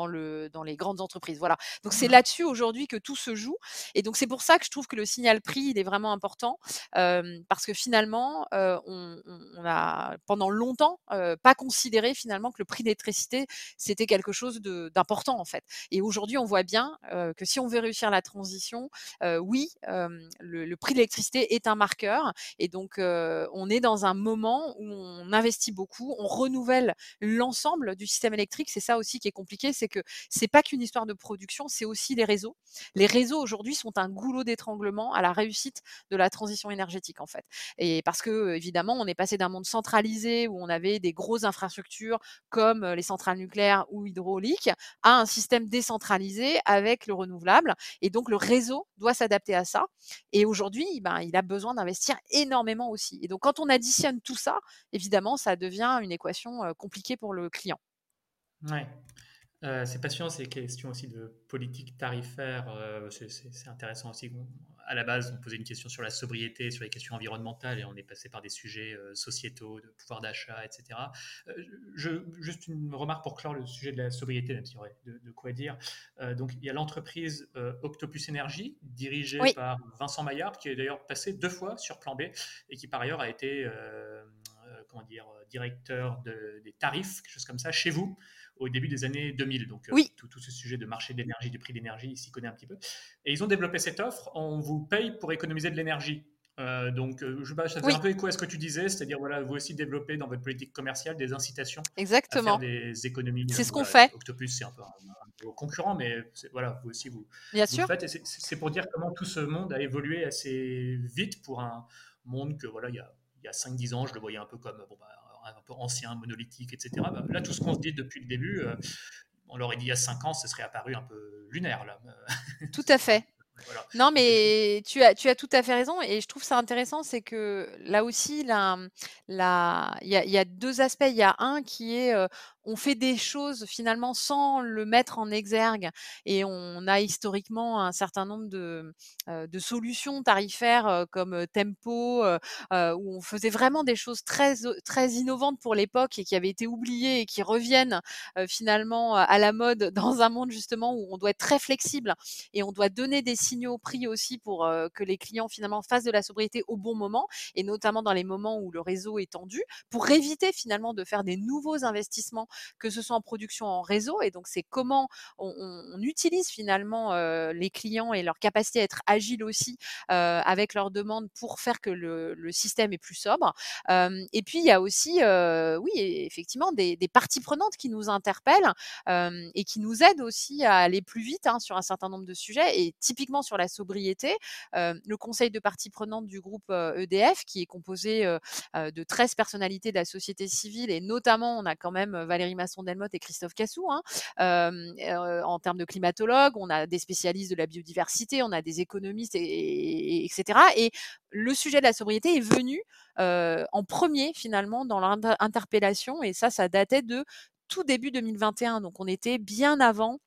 les grandes entreprises. Voilà. Donc, c'est là-dessus aujourd'hui que tout se joue. Et donc, c'est pour ça que je trouve que le signal prix, il est vraiment important parce que finalement, on a pendant longtemps pas considéré finalement que le prix d'électricité, c'était quelque chose d'important en fait. Et aujourd'hui, on voit bien que si on veut réussir la transition, le prix de l'électricité est un marqueur. Et donc, on est dans un moment où on investit beaucoup, on renouvelle l'ensemble du système électrique. C'est ça aussi qui est compliqué, c'est que c'est pas qu'une histoire de production, c'est aussi les réseaux. Les réseaux aujourd'hui sont un goulot d'étranglement à la réussite de la transition énergétique en fait. Et parce que évidemment, on est passé d'un monde centralisé où on avait des grosses infrastructures comme les centrales nucléaires ou hydrauliques à un système décentralisé avec le renouvelable. Et donc le réseau doit s'adapter à ça. Et aujourd'hui, il a besoin d'investir énormément aussi. Et donc quand on additionne tout ça, évidemment, ça devient une équation compliquée pour le client. Ouais. C'est passionnant ces questions aussi de politique tarifaire, c'est intéressant aussi. À la base, on posait une question sur la sobriété, sur les questions environnementales, et on est passé par des sujets sociétaux, de pouvoir d'achat, etc. Juste une remarque pour clore le sujet de la sobriété, même s'il y aurait de quoi dire. Donc, il y a l'entreprise Octopus Energy, dirigée par Vincent Maillard, qui est d'ailleurs passé 2 fois sur Plan B, et qui par ailleurs a été directeur des tarifs, quelque chose comme ça, chez vous, au début des années 2000. Donc, tout ce sujet de marché de l'énergie, du prix de l'énergie, il s'y connaît un petit peu. Et ils ont développé cette offre, on vous paye pour économiser de l'énergie. Donc, je sais pas, ça faisait un peu écho à ce que tu disais, c'est-à-dire, voilà, vous aussi développez dans votre politique commerciale des incitations à faire des économies. C'est ce qu'on fait. Octopus, c'est un peu un concurrent, mais voilà, vous aussi, vous faites. Et c'est pour dire comment tout ce monde a évolué assez vite pour un monde que, voilà, il y a 5-10 ans, je le voyais un peu comme un peu ancien, monolithique, etc. Là, tout ce qu'on se dit depuis le début, on l'aurait dit il y a 5 ans, ça serait apparu un peu lunaire. Là. Tout à fait. Voilà. Non, mais tu as tout à fait raison, et je trouve ça intéressant, c'est que là aussi, il y a 2 aspects. Il y a un qui est on fait des choses finalement sans le mettre en exergue, et on a historiquement un certain nombre de solutions tarifaires comme Tempo, où on faisait vraiment des choses très, très innovantes pour l'époque et qui avaient été oubliées et qui reviennent finalement à la mode dans un monde justement où on doit être très flexible et on doit donner des signaux au prix aussi pour que les clients finalement fassent de la sobriété au bon moment, et notamment dans les moments où le réseau est tendu, pour éviter finalement de faire des nouveaux investissements, que ce soit en production, en réseau. Et donc c'est comment on utilise finalement les clients et leur capacité à être agile aussi avec leurs demandes pour faire que le système est plus sobre. Et puis il y a aussi oui, effectivement des parties prenantes qui nous interpellent et qui nous aident aussi à aller plus vite sur un certain nombre de sujets, et typiquement sur la sobriété, le conseil de parties prenantes du groupe EDF, qui est composé de 13 personnalités de la société civile, et notamment on a quand même Valérie Masson-Delmotte et Christophe Cassou en termes de climatologues. On a des spécialistes de la biodiversité, on a des économistes, etc. Et le sujet de la sobriété est venu en premier finalement dans l'interpellation, et ça datait de tout début 2021, donc on était bien avant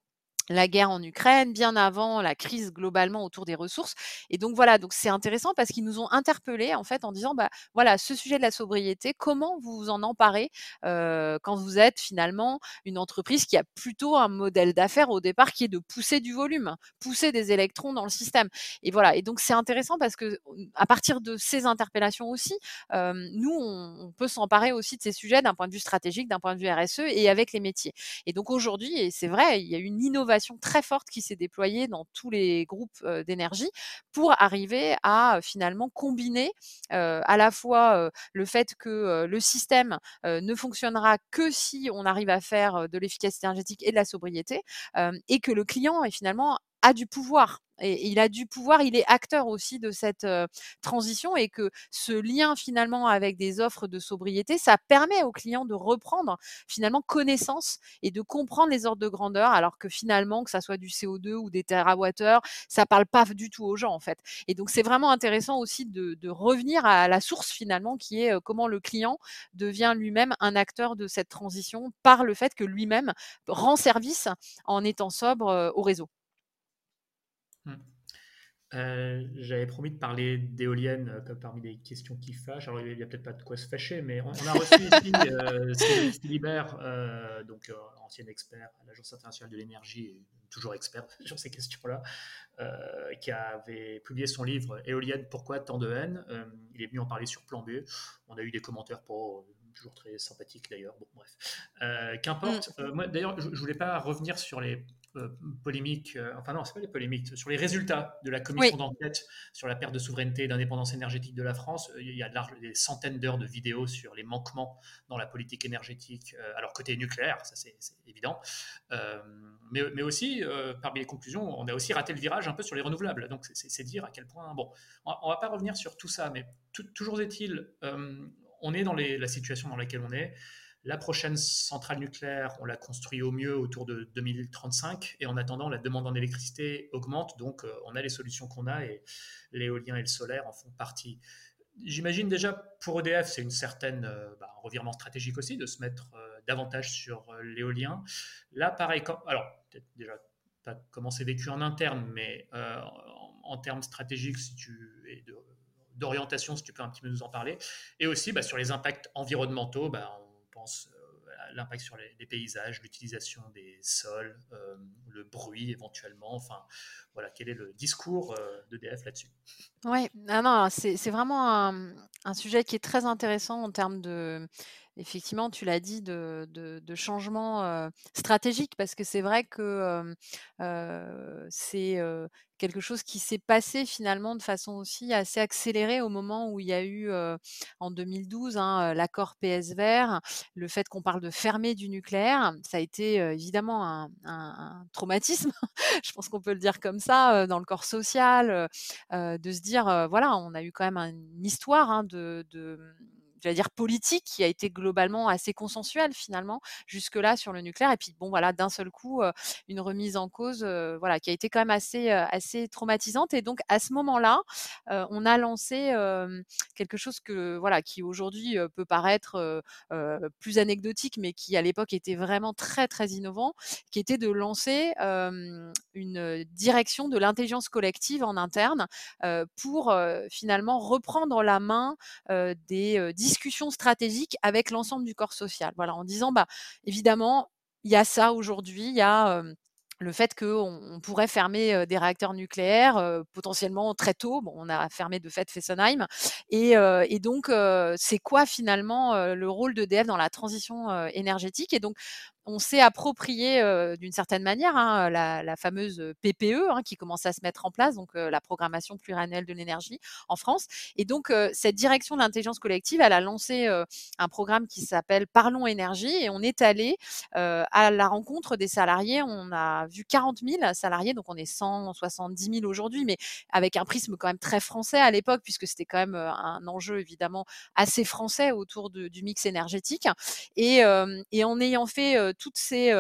la guerre en Ukraine, bien avant la crise globalement autour des ressources. Et donc voilà, donc c'est intéressant parce qu'ils nous ont interpellés en fait en disant bah voilà, ce sujet de la sobriété, comment vous vous en emparez quand vous êtes finalement une entreprise qui a plutôt un modèle d'affaires au départ qui est de pousser du volume, pousser des électrons dans le système. Et voilà, et donc c'est intéressant parce que à partir de ces interpellations aussi, nous on peut s'emparer aussi de ces sujets d'un point de vue stratégique, d'un point de vue RSE et avec les métiers. Et donc aujourd'hui, et c'est vrai, il y a une innovation très forte qui s'est déployée dans tous les groupes d'énergie pour arriver à finalement combiner à la fois le fait que le système ne fonctionnera que si on arrive à faire de l'efficacité énergétique et de la sobriété, et que le client est finalement a du pouvoir. Et il a du pouvoir, il est acteur aussi de cette transition, et que ce lien finalement avec des offres de sobriété, ça permet aux clients de reprendre finalement connaissance et de comprendre les ordres de grandeur, alors que finalement, que ça soit du CO2 ou des terawattheures, ça parle pas du tout aux gens en fait. Et donc c'est vraiment intéressant aussi de revenir à la source finalement, qui est comment le client devient lui-même un acteur de cette transition par le fait que lui-même rend service en étant sobre au réseau. J'avais promis de parler d'éoliennes comme parmi les questions qui fâchent. Alors il n'y a peut-être pas de quoi se fâcher, mais on a reçu ici Cyrus Philibert, donc ancien expert à l'Agence internationale de l'énergie et toujours expert sur ces questions-là, qui avait publié son livre Éolienne, pourquoi tant de haine. Il est venu en parler sur Plan B. On a eu des commentaires pour toujours très sympathiques d'ailleurs. Bon bref, qu'importe. Moi d'ailleurs, je voulais pas revenir sur les polémiques, enfin non, c'est pas les polémiques, sur les résultats de la commission d'enquête sur la perte de souveraineté et d'indépendance énergétique de la France. Il y a des centaines d'heures de vidéos sur les manquements dans la politique énergétique, alors côté nucléaire, ça c'est évident, mais aussi parmi les conclusions, on a aussi raté le virage un peu sur les renouvelables, donc c'est dire à quel point, bon, on va pas revenir sur tout ça, mais toujours est-il, on est dans la situation dans laquelle on est. La prochaine centrale nucléaire, on la construit au mieux autour de 2035, et en attendant, la demande en électricité augmente, donc on a les solutions qu'on a, et l'éolien et le solaire en font partie. J'imagine déjà pour EDF, c'est une certaine un revirement stratégique aussi de se mettre davantage sur l'éolien. Là, pareil, alors peut-être déjà pas comment c'est vécu en interne, mais en termes stratégiques, si tu es d'orientation, si tu peux un petit peu nous en parler, et aussi sur les impacts environnementaux, l'impact sur les paysages, l'utilisation des sols, le bruit éventuellement. Enfin, voilà, quel est le discours d'EDF là-dessus ? Oui, c'est vraiment un sujet qui est très intéressant en termes de, effectivement, tu l'as dit, de changement stratégique, parce que c'est vrai que c'est quelque chose qui s'est passé finalement de façon aussi assez accélérée au moment où il y a eu en 2012 l'accord PS Vert, le fait qu'on parle de fermer du nucléaire. Ça a été évidemment un traumatisme, je pense qu'on peut le dire comme ça, dans le corps social, de se dire, voilà, on a eu quand même une histoire j'allais dire politique qui a été globalement assez consensuelle finalement jusque-là sur le nucléaire. Et puis bon voilà, d'un seul coup une remise en cause voilà, qui a été quand même assez traumatisante. Et donc à ce moment-là, on a lancé quelque chose que voilà, qui aujourd'hui peut paraître plus anecdotique, mais qui à l'époque était vraiment très très innovant, qui était de lancer une direction de l'intelligence collective en interne pour finalement reprendre la main des discussions stratégiques avec l'ensemble du corps social. Voilà, en disant bah évidemment il y a ça aujourd'hui, il y a le fait qu'on pourrait fermer des réacteurs nucléaires potentiellement très tôt. Bon, on a fermé de fait Fessenheim. Et donc, c'est quoi finalement le rôle d'EDF dans la transition énergétique? Et donc, on s'est approprié d'une certaine manière hein, la fameuse PPE hein, qui commence à se mettre en place, donc la programmation pluriannuelle de l'énergie en France. Et donc, cette direction de l'intelligence collective, elle a lancé un programme qui s'appelle Parlons Énergie, et on est allé à la rencontre des salariés. On a vu 40 000 salariés, donc on est 170 000 aujourd'hui, mais avec un prisme quand même très français à l'époque, puisque c'était quand même un enjeu évidemment assez français autour du mix énergétique. Et en ayant fait toutes ces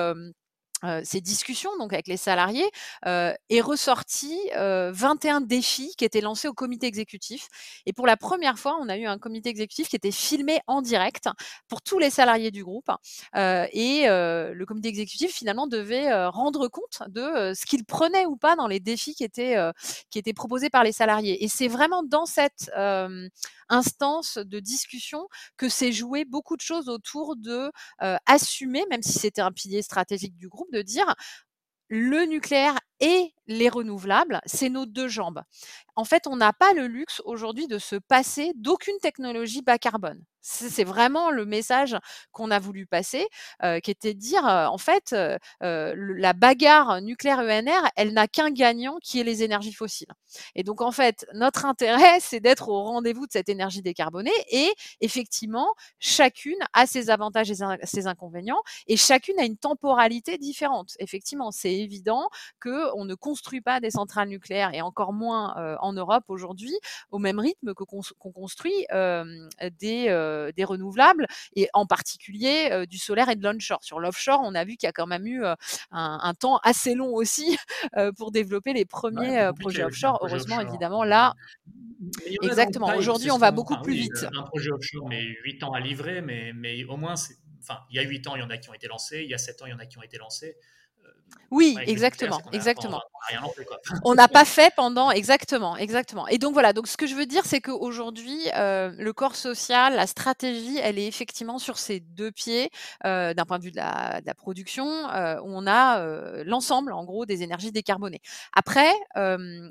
discussions donc avec les salariés, est ressorti 21 défis qui étaient lancés au comité exécutif. Et pour la première fois, on a eu un comité exécutif qui était filmé en direct pour tous les salariés du groupe. Et le comité exécutif, finalement, devait rendre compte de ce qu'il prenait ou pas dans les défis qui étaient proposés par les salariés. Et c'est vraiment dans cette instance de discussion que s'est joué beaucoup de choses autour de assumer, même si c'était un pilier stratégique du groupe, de dire le nucléaire et les renouvelables, c'est nos deux jambes. En fait, on n'a pas le luxe aujourd'hui de se passer d'aucune technologie bas carbone. C'est vraiment le message qu'on a voulu passer, qui était de dire, en fait, la bagarre nucléaire-ENR, elle n'a qu'un gagnant qui est les énergies fossiles. Et donc, en fait, notre intérêt, c'est d'être au rendez-vous de cette énergie décarbonée, et effectivement, chacune a ses avantages et ses inconvénients, et chacune a une temporalité différente. Effectivement, c'est évident qu'on ne construit pas des centrales nucléaires, et encore moins en Europe aujourd'hui, au même rythme qu'on construit des renouvelables, et en particulier du solaire et de l'onshore. Sur l'offshore, on a vu qu'il y a quand même eu un temps assez long aussi pour développer les premiers projets offshore. Heureusement, offshore. Évidemment, là, exactement. Aujourd'hui, on va beaucoup plus vite. Un projet offshore met 8 ans à livrer, mais au moins, il y a 8 ans, il y en a qui ont été lancés, il y a 7 ans, il y en a qui ont été lancés. Oui, exactement. On n'a pas fait pendant, exactement. Et donc voilà, donc ce que je veux dire, c'est qu'aujourd'hui, le corps social, la stratégie, elle est effectivement sur ses deux pieds, d'un point de vue de la production, où on a l'ensemble, en gros, des énergies décarbonées. Après,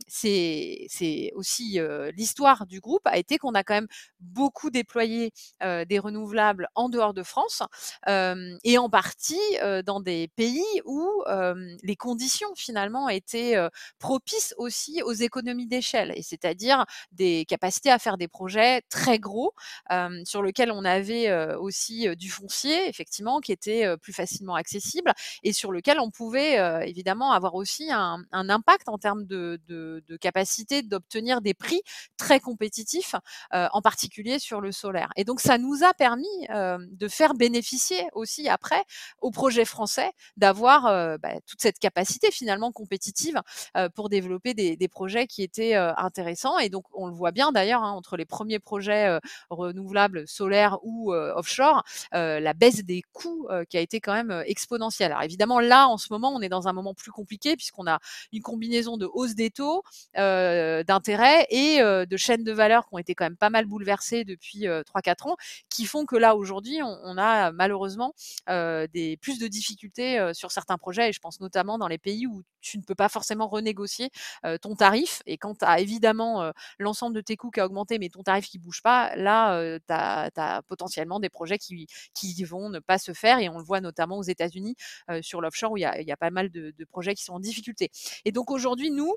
c'est aussi l'histoire du groupe a été qu'on a quand même beaucoup déployé des renouvelables en dehors de France, et en partie dans des pays où les conditions finalement étaient propices aussi aux économies d'échelle, et c'est-à-dire des capacités à faire des projets très gros sur lesquels on avait aussi du foncier effectivement qui était plus facilement accessible, et sur lequel on pouvait évidemment avoir aussi un impact en termes de capacité d'obtenir des prix très compétitifs, en particulier sur le solaire. Et donc ça nous a permis de faire bénéficier aussi après aux projets français d'avoir toute cette capacité finalement compétitive pour développer des projets qui étaient intéressants. Et donc on le voit bien d'ailleurs hein, entre les premiers projets renouvelables solaires ou offshore, la baisse des coûts qui a été quand même exponentielle. Alors évidemment là en ce moment on est dans un moment plus compliqué puisqu'on a une combinaison de hausse des taux d'intérêt et de chaînes de valeur qui ont été quand même pas mal bouleversées depuis 3-4 ans, qui font que là aujourd'hui on a malheureusement plus de difficultés sur certains projets, et je pense notamment dans les pays où tu ne peux pas forcément renégocier ton tarif, et quand tu as évidemment l'ensemble de tes coûts qui a augmenté mais ton tarif qui bouge pas, là tu as potentiellement des projets qui vont ne pas se faire, et on le voit notamment aux États-Unis sur l'offshore où il y a pas mal de projets qui sont en difficulté. Et donc aujourd'hui nous,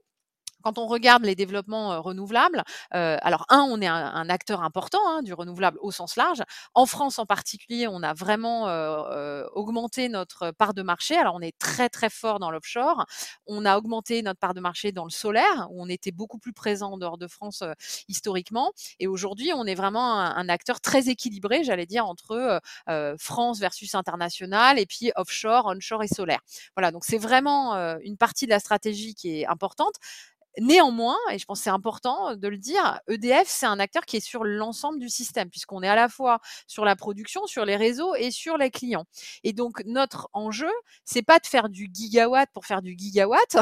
quand on regarde les développements renouvelables, alors on est un acteur important du renouvelable au sens large. En France en particulier, on a vraiment augmenté notre part de marché. Alors, on est très, très fort dans l'offshore. On a augmenté notre part de marché dans le solaire, où on était beaucoup plus présent en dehors de France historiquement. Et aujourd'hui, on est vraiment un acteur très équilibré, j'allais dire, entre France versus international et puis offshore, onshore et solaire. Voilà, donc c'est vraiment une partie de la stratégie qui est importante. Néanmoins, et je pense que c'est important de le dire, EDF, c'est un acteur qui est sur l'ensemble du système, puisqu'on est à la fois sur la production, sur les réseaux et sur les clients. Et donc, notre enjeu, c'est pas de faire du gigawatt pour faire du gigawatt,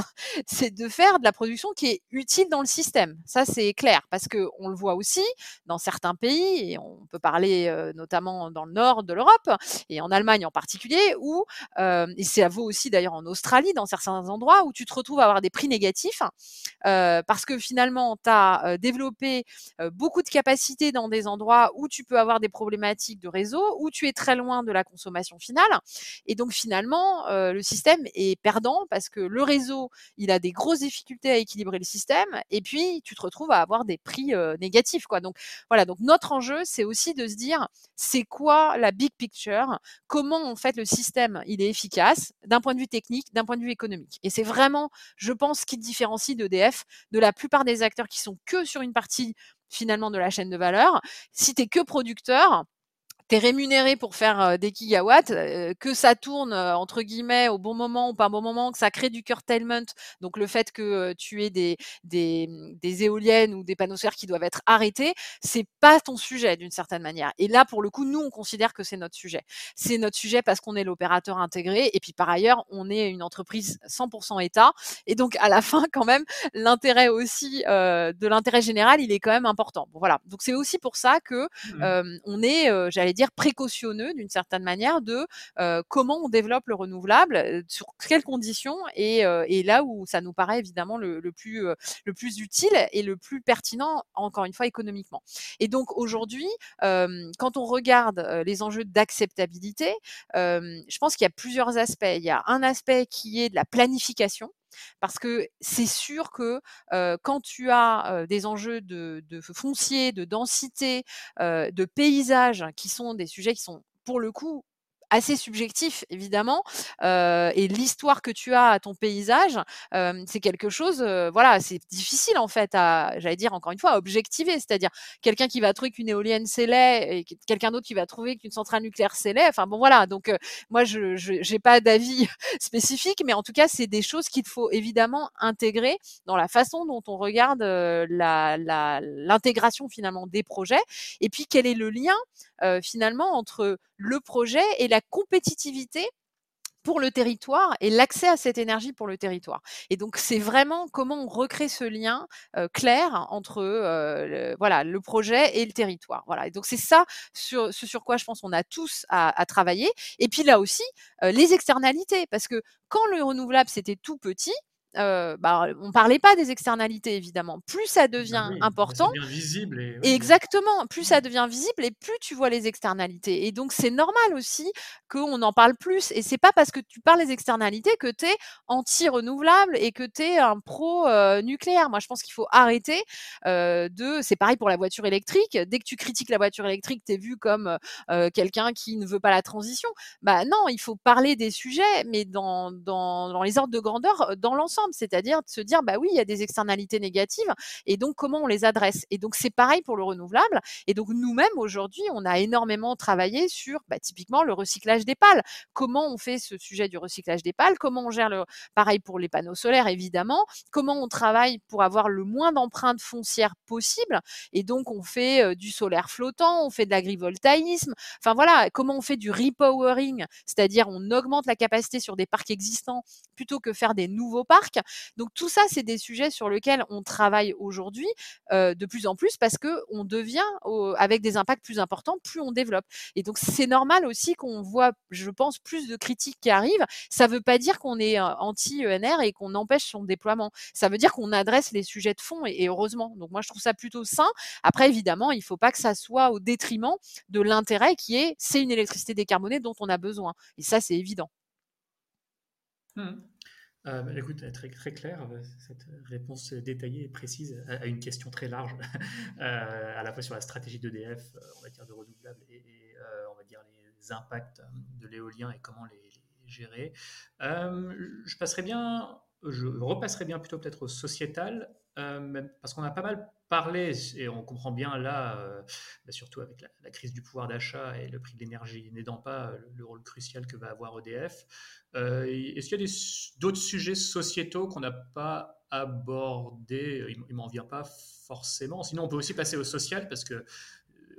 c'est de faire de la production qui est utile dans le système. Ça, c'est clair, parce qu'on le voit aussi dans certains pays, et on peut parler notamment dans le nord de l'Europe, et en Allemagne en particulier, où, et ça vaut aussi d'ailleurs en Australie, dans certains endroits, où tu te retrouves à avoir des prix négatifs, parce que finalement, tu as développé beaucoup de capacités dans des endroits où tu peux avoir des problématiques de réseau, où tu es très loin de la consommation finale. Et donc, finalement, le système est perdant parce que le réseau, il a des grosses difficultés à équilibrer le système. Et puis, tu te retrouves à avoir des prix négatifs, quoi. Donc, voilà. Donc, notre enjeu, c'est aussi de se dire, c'est quoi la big picture? Comment, en fait, le système, il est efficace d'un point de vue technique, d'un point de vue économique? Et c'est vraiment, je pense, ce qui te différencie d'EDF de la plupart des acteurs qui sont que sur une partie finalement de la chaîne de valeur. Si tu es que producteur, tu es rémunéré pour faire des gigawatts, que ça tourne entre guillemets au bon moment ou pas au bon moment, que ça crée du curtailment, donc le fait que tu aies des éoliennes ou des panneaux solaires qui doivent être arrêtés, c'est pas ton sujet d'une certaine manière. Et là, pour le coup, nous, on considère que c'est notre sujet. C'est notre sujet parce qu'on est l'opérateur intégré et puis par ailleurs, on est une entreprise 100% État et donc à la fin, quand même, l'intérêt aussi de l'intérêt général, il est quand même important. Bon, voilà. Donc, c'est aussi pour ça que on est, j'allais dire, précautionneux d'une certaine manière de comment on développe le renouvelable, sur quelles conditions et là où ça nous paraît évidemment le plus utile et le plus pertinent, encore une fois, économiquement. Et donc aujourd'hui, quand on regarde les enjeux d'acceptabilité, je pense qu'il y a plusieurs aspects. Il y a un aspect qui est de la planification. Parce que c'est sûr que quand tu as des enjeux de foncier, de densité, de paysage, qui sont des sujets qui sont pour le coup assez subjectif, évidemment, et l'histoire que tu as à ton paysage, c'est quelque chose, voilà, c'est difficile, en fait, à, j'allais dire, encore une fois, à objectiver, c'est-à-dire quelqu'un qui va trouver qu'une éolienne, c'est laid, et quelqu'un d'autre qui va trouver qu'une centrale nucléaire, c'est laid, enfin, bon, voilà, donc, moi, j'ai pas d'avis spécifique, mais en tout cas, c'est des choses qu'il faut, évidemment, intégrer dans la façon dont on regarde l'intégration, finalement, des projets, et puis, quel est le lien, finalement, entre le projet et la compétitivité pour le territoire et l'accès à cette énergie pour le territoire. Et donc, c'est vraiment comment on recrée ce lien clair entre le projet et le territoire. Voilà. Et donc, c'est ça sur quoi je pense qu'on a tous à travailler. Et puis là aussi, les externalités, parce que quand le renouvelable, c'était tout petit, on ne parlait pas des externalités, évidemment. Plus ça devient important, ça devient visible et exactement, plus ça devient visible et plus tu vois les externalités. Et donc, c'est normal aussi qu'on en parle plus. Et ce n'est pas parce que tu parles des externalités que tu es anti-renouvelable et que tu es un pro-nucléaire. Moi, je pense qu'il faut arrêter c'est pareil pour la voiture électrique. Dès que tu critiques la voiture électrique, tu es vu comme quelqu'un qui ne veut pas la transition. Bah, non, il faut parler des sujets, mais dans les ordres de grandeur, dans l'ensemble. C'est-à-dire de se dire, bah oui, il y a des externalités négatives et donc comment on les adresse. Et donc, c'est pareil pour le renouvelable. Et donc, nous-mêmes, aujourd'hui, on a énormément travaillé sur, typiquement, le recyclage des pales. Comment on fait ce sujet du recyclage des pales? Comment on gère pareil pour les panneaux solaires, évidemment. Comment on travaille pour avoir le moins d'empreintes foncières possible? Et donc, on fait du solaire flottant, on fait de l'agrivoltaïsme. Enfin, voilà, comment on fait du repowering? C'est-à-dire, on augmente la capacité sur des parcs existants plutôt que faire des nouveaux parcs. Donc, tout ça, c'est des sujets sur lesquels on travaille aujourd'hui de plus en plus parce qu'on devient avec des impacts plus importants, plus on développe. Et donc, c'est normal aussi qu'on voit, je pense, plus de critiques qui arrivent. Ça ne veut pas dire qu'on est anti-ENR et qu'on empêche son déploiement. Ça veut dire qu'on adresse les sujets de fond et heureusement. Donc, moi, je trouve ça plutôt sain. Après, évidemment, il ne faut pas que ça soit au détriment de l'intérêt qui est, c'est une électricité décarbonée dont on a besoin. Et ça, c'est évident. Écoute, très, très clair, cette réponse détaillée et précise à une question très large, à la fois sur la stratégie d'EDF en matière de renouvelables et on va dire les impacts de l'éolien et comment les gérer. Je repasserai bien plutôt peut-être au sociétal, parce qu'on a pas mal parlé, et on comprend bien là, surtout avec la crise du pouvoir d'achat et le prix de l'énergie n'aidant pas le rôle crucial que va avoir EDF. Est-ce qu'il y a d'autres sujets sociétaux qu'on n'a pas abordés? Il ne m'en vient pas forcément. Sinon, on peut aussi passer au social, parce que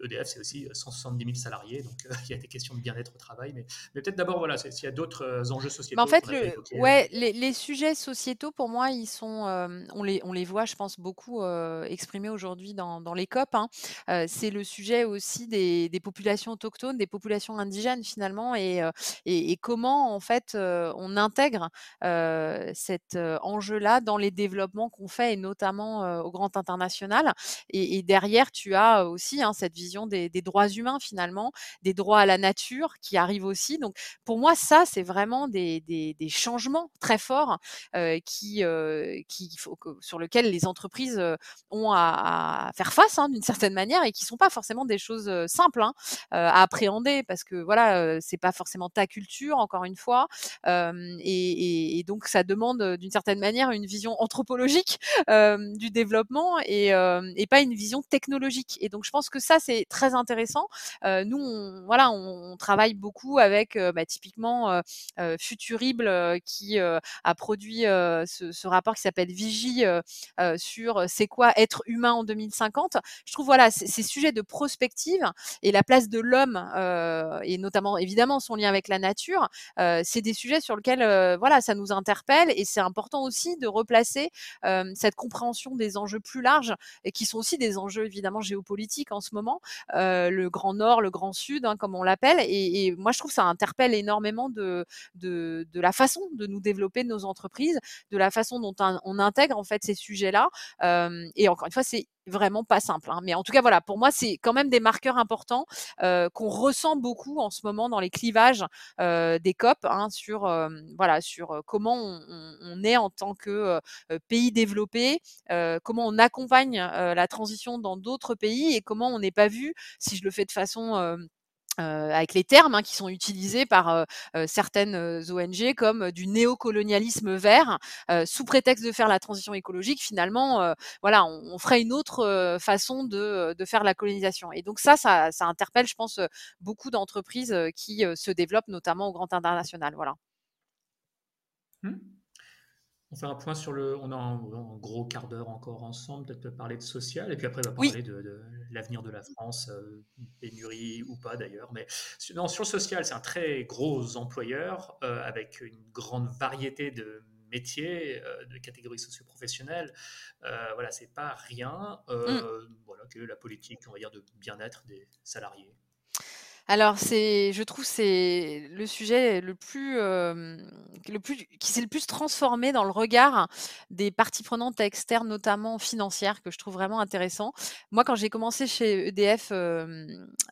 EDF, c'est aussi 170 000 salariés, donc il y a des questions de bien-être au travail. Mais peut-être d'abord, voilà, s'il y a d'autres enjeux sociétaux. Mais en fait, les sujets sociétaux, pour moi, ils sont, on les voit, je pense, beaucoup exprimés aujourd'hui dans les COP. Hein. C'est le sujet aussi des populations autochtones, des populations indigènes, finalement, et comment, en fait, on intègre cet enjeu-là dans les développements qu'on fait, et notamment au Grand International. Et derrière, tu as aussi cette vision des droits humains, finalement, des droits à la nature qui arrivent aussi. Donc, pour moi, ça, c'est vraiment des changements très forts sur lesquels les entreprises ont à faire face, hein, d'une certaine manière, et qui ne sont pas forcément des choses simples, hein, à appréhender, parce que voilà, c'est pas forcément ta culture, encore une fois, et donc ça demande d'une certaine manière une vision anthropologique du développement et pas une vision technologique. Et donc, je pense que ça, c'est très intéressant. Nous, on travaille beaucoup avec typiquement Futuribles qui a produit ce rapport qui s'appelle Vigie sur c'est quoi être humain en 2050. Je trouve ces sujets de prospective et la place de l'homme et notamment évidemment son lien avec la nature, c'est des sujets sur lesquels ça nous interpelle, et c'est important aussi de replacer cette compréhension des enjeux plus larges, et qui sont aussi des enjeux évidemment géopolitiques en ce moment, le Grand Nord, le Grand Sud, hein, comme on l'appelle, et moi je trouve que ça interpelle énormément de la façon de nous développer nos entreprises, de la façon dont on intègre en fait ces sujets-là, et encore une fois, c'est vraiment pas simple, hein. Mais en tout cas, pour moi, c'est quand même des marqueurs importants qu'on ressent beaucoup en ce moment dans les clivages des COP, hein, sur comment on est en tant que pays développé, comment on accompagne la transition dans d'autres pays, et comment on n'est pas vu, si je le fais de façon avec les termes, hein, qui sont utilisés par certaines ONG comme du néocolonialisme vert, sous prétexte de faire la transition écologique, finalement, on ferait une autre façon de faire la colonisation. Et donc ça interpelle, je pense, beaucoup d'entreprises qui se développent, notamment au Grand International. Voilà. On fait un point sur on a un gros quart d'heure encore ensemble, peut-être parler de social, et puis après on va parler de l'avenir de la France, pénurie ou pas d'ailleurs. Mais sur le social, c'est un très gros employeur avec une grande variété de métiers, de catégories socioprofessionnelles. C'est pas rien que la politique, on va dire, de bien-être des salariés. Alors, je trouve le sujet qui s'est le plus transformé dans le regard des parties prenantes externes, notamment financières, que je trouve vraiment intéressant. Moi, quand j'ai commencé chez EDF,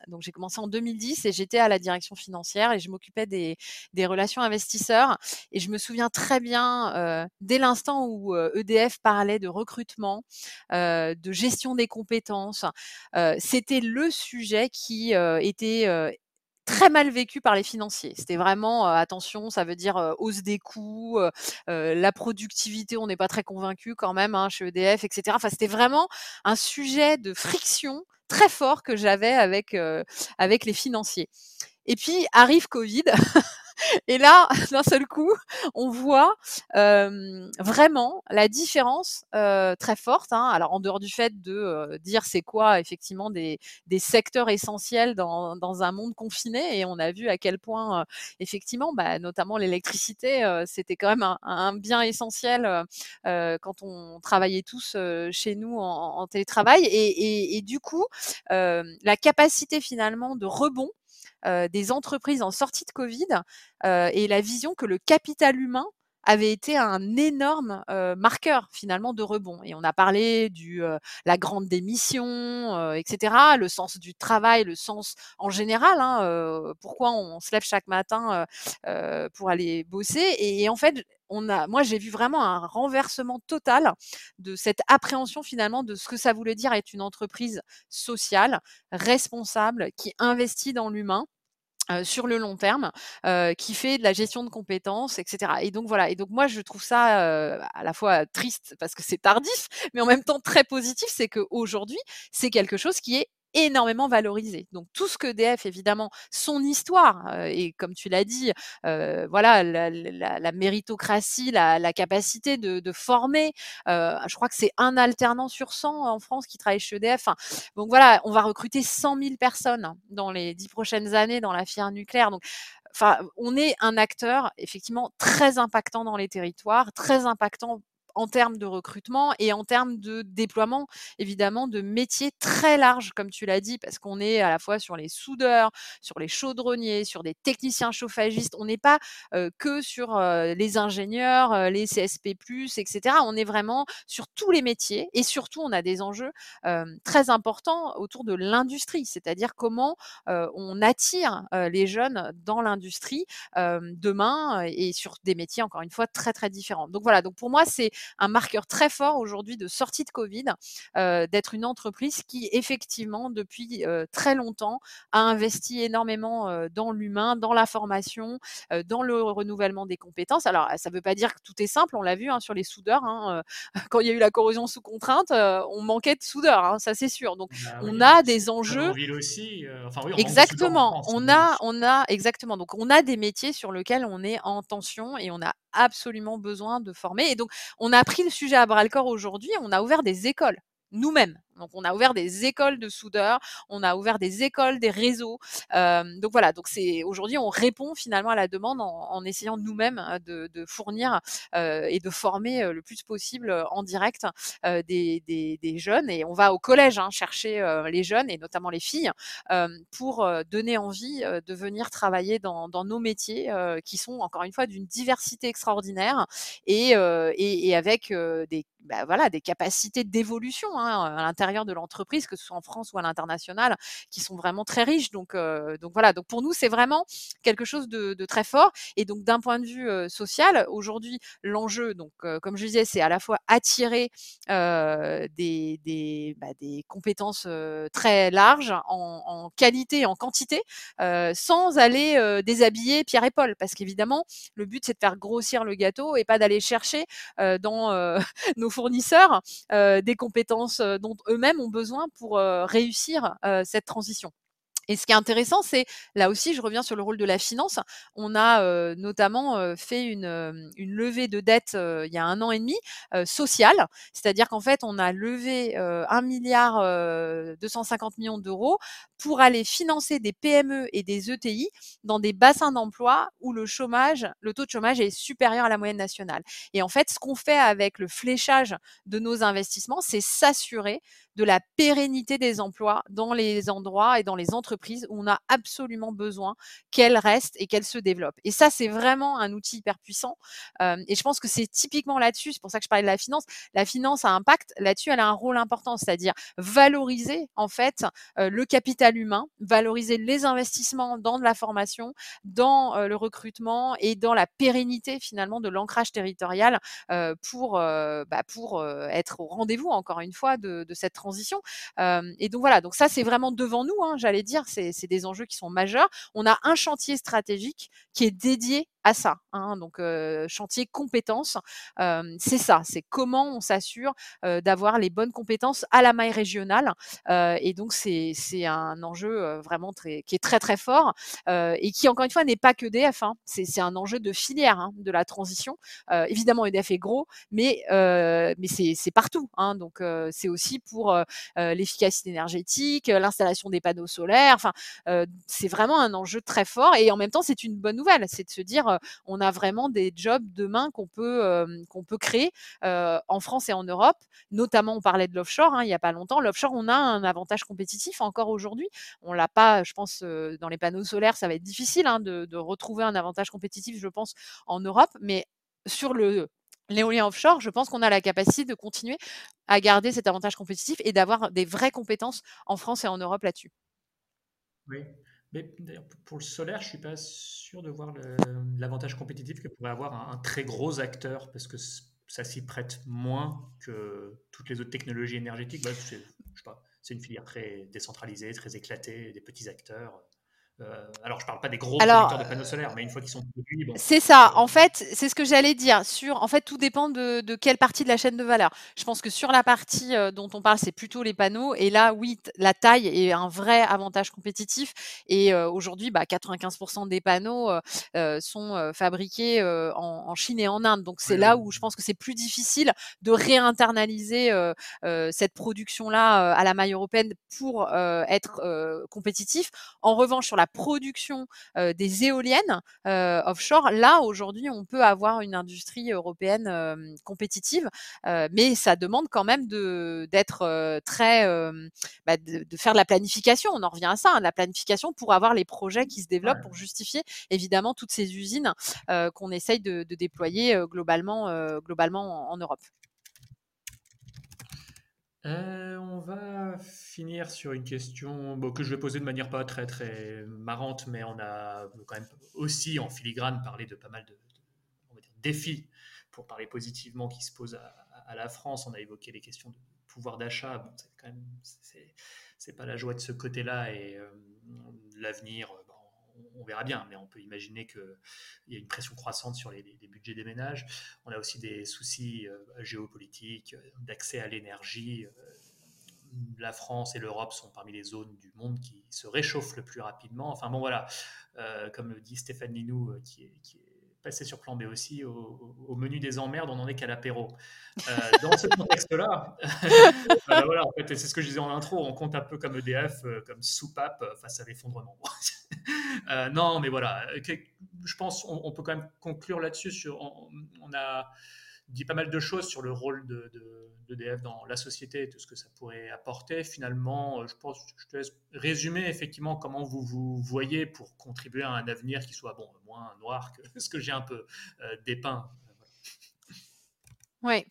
donc j'ai commencé en 2010, et j'étais à la direction financière, et je m'occupais des relations investisseurs. Et je me souviens très bien, dès l'instant où EDF parlait de recrutement, de gestion des compétences, c'était le sujet qui était très mal vécu par les financiers. C'était vraiment attention, ça veut dire hausse des coûts, la productivité, on n'est pas très convaincu quand même, hein, chez EDF, etc. Enfin, c'était vraiment un sujet de friction très fort que j'avais avec les financiers. Et puis arrive Covid. Et là, d'un seul coup, on voit vraiment la différence très forte. Hein. Alors, en dehors du fait de dire c'est quoi effectivement des secteurs essentiels dans un monde confiné, et on a vu à quel point effectivement, notamment l'électricité, c'était quand même un bien essentiel quand on travaillait tous chez nous en télétravail. Et du coup, la capacité finalement de rebond des entreprises en sortie de Covid, et la vision que le capital humain avait été un énorme marqueur finalement de rebond. Et on a parlé de la grande démission, etc., le sens du travail, le sens en général, hein, pourquoi on se lève chaque matin pour aller bosser. Et en fait, moi j'ai vu vraiment un renversement total de cette appréhension finalement de ce que ça voulait dire être une entreprise sociale, responsable, qui investit dans l'humain sur le long terme, qui fait de la gestion de compétences, etc. Et donc voilà. Et donc moi je trouve ça à la fois triste parce que c'est tardif, mais en même temps très positif, c'est que aujourd'hui c'est quelque chose qui est énormément valorisé. Donc tout ce que EDF, évidemment, son histoire et comme tu l'as dit, voilà la méritocratie, la capacité de former. Je crois que c'est un alternant sur 100 en France qui travaille chez EDF. Enfin, donc voilà, on va recruter 100 000 personnes dans les 10 prochaines années dans la filière nucléaire. Donc, enfin, on est un acteur effectivement très impactant dans les territoires, très impactant en termes de recrutement et en termes de déploiement, évidemment, de métiers très larges, comme tu l'as dit, parce qu'on est à la fois sur les soudeurs, sur les chaudronniers, sur des techniciens chauffagistes. On n'est pas que sur les ingénieurs, les CSP+, etc. On est vraiment sur tous les métiers et surtout, on a des enjeux très importants autour de l'industrie, c'est-à-dire comment on attire les jeunes dans l'industrie demain et sur des métiers, encore une fois, très, très différents. Donc voilà, donc pour moi, c'est un marqueur très fort aujourd'hui de sortie de Covid, d'être une entreprise qui, effectivement, depuis très longtemps, a investi énormément dans l'humain, dans la formation, dans le renouvellement des compétences. Alors, ça ne veut pas dire que tout est simple, on l'a vu sur les soudeurs. Quand il y a eu la corrosion sous contrainte, on manquait de soudeurs, ça c'est sûr. Donc, on a des enjeux. En ville aussi, oui, exactement. On a, exactement. Donc, on a des métiers sur lesquels on est en tension et on a absolument besoin de former. Et donc, on a pris le sujet à bras-le-corps aujourd'hui, on a ouvert des écoles, nous-mêmes. Donc, on a ouvert des écoles de soudeurs, on a ouvert des écoles, des réseaux. Donc, voilà. Donc, aujourd'hui, on répond finalement à la demande en essayant nous-mêmes de fournir et de former le plus possible en direct des jeunes. Et on va au collège chercher les jeunes et notamment les filles pour donner envie de venir travailler dans nos métiers qui sont, encore une fois, d'une diversité extraordinaire et avec des capacités d'évolution à l'intérieur de l'entreprise, que ce soit en France ou à l'international, qui sont vraiment très riches. Donc voilà. Donc pour nous, c'est vraiment quelque chose de très fort. Et donc d'un point de vue social, aujourd'hui, l'enjeu, donc comme je disais, c'est à la fois attirer des compétences très larges en qualité et en quantité, sans aller déshabiller Pierre et Paul, parce qu'évidemment, le but c'est de faire grossir le gâteau et pas d'aller chercher dans nos fournisseurs des compétences dont eux-mêmes ont besoin pour réussir cette transition. Et ce qui est intéressant, c'est, là aussi, je reviens sur le rôle de la finance. On a notamment fait une levée de dette il y a 1 an et demi sociale, c'est-à-dire qu'en fait, on a levé 1,25 milliard d'euros pour aller financer des PME et des ETI dans des bassins d'emploi où le taux de chômage est supérieur à la moyenne nationale. Et en fait, ce qu'on fait avec le fléchage de nos investissements, c'est s'assurer de la pérennité des emplois dans les endroits et dans les entreprises où on a absolument besoin qu'elles restent et qu'elles se développent. Et ça, c'est vraiment un outil hyper puissant. Et je pense que c'est typiquement là-dessus, c'est pour ça que je parlais de la finance. La finance à impact, là-dessus, elle a un rôle important, c'est-à-dire valoriser en fait le capital humain, valoriser les investissements dans de la formation, dans le recrutement et dans la pérennité finalement de l'ancrage territorial pour être au rendez-vous, encore une fois, de cette transition. Et donc voilà, donc ça c'est vraiment devant nous, j'allais dire, c'est des enjeux qui sont majeurs. On a un chantier stratégique qui est dédié à ça, donc chantier compétences, c'est ça, c'est comment on s'assure d'avoir les bonnes compétences à la maille régionale, et donc c'est un enjeu vraiment qui est très très fort, et qui encore une fois n'est pas que EDF, c'est un enjeu de filière, de la transition. Évidemment EDF est gros, mais c'est partout, donc c'est aussi pour l'efficacité énergétique, l'installation des panneaux solaires, c'est vraiment un enjeu très fort, et en même temps c'est une bonne nouvelle, c'est de se dire on a vraiment des jobs demain qu'on peut créer en France et en Europe. Notamment, on parlait de l'offshore il n'y a pas longtemps. L'offshore, on a un avantage compétitif encore aujourd'hui. On ne l'a pas, je pense, dans les panneaux solaires, ça va être difficile de retrouver un avantage compétitif, je pense, en Europe. Mais sur l'éolien offshore, je pense qu'on a la capacité de continuer à garder cet avantage compétitif et d'avoir des vraies compétences en France et en Europe là-dessus. Oui. Mais d'ailleurs, pour le solaire, je ne suis pas sûr de voir l'avantage compétitif que pourrait avoir un très gros acteur, parce que ça s'y prête moins que toutes les autres technologies énergétiques. Bah, c'est une filière très décentralisée, très éclatée, des petits acteurs. Alors, je ne parle pas des gros producteurs de panneaux solaires, mais une fois qu'ils sont produits... Bon, c'est ça. En fait, c'est ce que j'allais dire. En fait, tout dépend de quelle partie de la chaîne de valeur. Je pense que sur la partie dont on parle, c'est plutôt les panneaux. Et là, oui, la taille est un vrai avantage compétitif. Et aujourd'hui, 95% des panneaux sont fabriqués en Chine et en Inde. Donc, c'est là où je pense que c'est plus difficile de réinternaliser cette production-là à la maille européenne pour être compétitif. En revanche, sur la production des éoliennes offshore, là aujourd'hui on peut avoir une industrie européenne compétitive, mais ça demande quand même de faire de la planification. On en revient à ça, hein, la planification pour avoir les projets qui se développent, pour justifier évidemment toutes ces usines qu'on essaye de déployer globalement en Europe. On va finir sur une question que je vais poser de manière pas très très marrante, mais on a quand même aussi en filigrane parlé de pas mal de défis, pour parler positivement, qui se posent à la France. On a évoqué les questions de pouvoir d'achat. Bon, c'est quand même c'est pas la joie de ce côté-là, et l'avenir, on verra bien, mais on peut imaginer qu'il y a une pression croissante sur les budgets des ménages. On a aussi des soucis géopolitiques, d'accès à l'énergie. La France et l'Europe sont parmi les zones du monde qui se réchauffent le plus rapidement. Enfin bon, voilà, comme le dit Stéphane Linou, qui est passé sur Plan B aussi, au menu des emmerdes, on n'en est qu'à l'apéro. Dans ce contexte-là, voilà, en fait, c'est ce que je disais en intro, on compte un peu comme EDF, comme soupape face à l'effondrement. Non, mais voilà, je pense qu'on peut quand même conclure là-dessus. On a dit pas mal de choses sur le rôle d'EDF dans la société et tout ce que ça pourrait apporter. Finalement, je pense que je te laisse résumer effectivement comment vous vous voyez pour contribuer à un avenir qui soit moins noir que ce que j'ai un peu dépeint. Oui.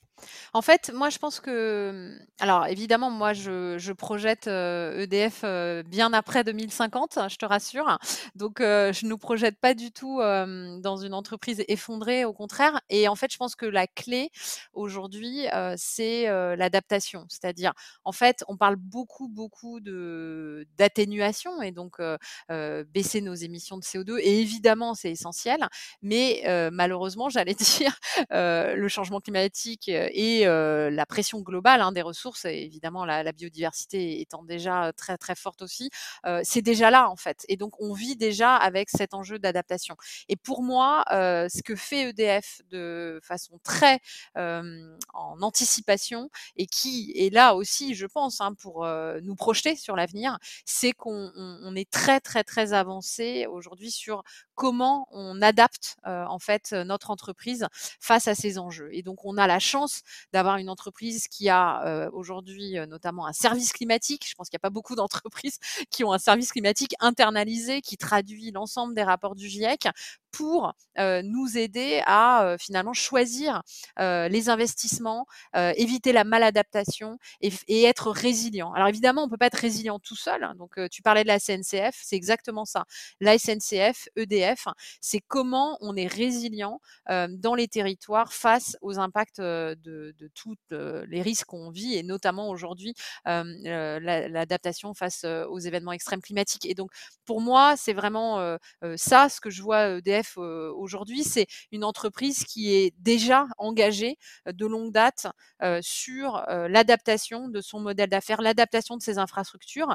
En fait, moi, je pense que... Alors, évidemment, moi, je projette EDF bien après 2050, je te rassure. Donc, je ne nous projette pas du tout dans une entreprise effondrée, au contraire. Et en fait, je pense que la clé, aujourd'hui, c'est l'adaptation. C'est-à-dire, en fait, on parle beaucoup, beaucoup d'atténuation et donc baisser nos émissions de CO2. Et évidemment, c'est essentiel. Mais malheureusement, j'allais dire, le changement climatique et la pression globale des ressources, et évidemment la biodiversité étant déjà très très forte aussi, c'est déjà là en fait, et donc on vit déjà avec cet enjeu d'adaptation. Et pour moi, ce que fait EDF de façon très en anticipation, et qui est là aussi je pense pour nous projeter sur l'avenir, c'est qu'on est très très très avancé aujourd'hui sur comment on adapte en fait notre entreprise face à ces enjeux. Et donc on a la chance d'avoir une entreprise qui a aujourd'hui notamment un service climatique. Je pense qu'il n'y a pas beaucoup d'entreprises qui ont un service climatique internalisé qui traduit l'ensemble des rapports du GIEC pour nous aider à finalement choisir les investissements, éviter la maladaptation et être résilient. Alors évidemment, on ne peut pas être résilient tout seul. Donc tu parlais de la SNCF, c'est exactement ça. La SNCF, EDF, c'est comment on est résilient dans les territoires face aux impacts de tous les risques qu'on vit, et notamment aujourd'hui l'adaptation face aux événements extrêmes climatiques. Et donc pour moi, c'est vraiment ça, ce que je vois EDF aujourd'hui. C'est une entreprise qui est déjà engagée de longue date sur l'adaptation de son modèle d'affaires, l'adaptation de ses infrastructures.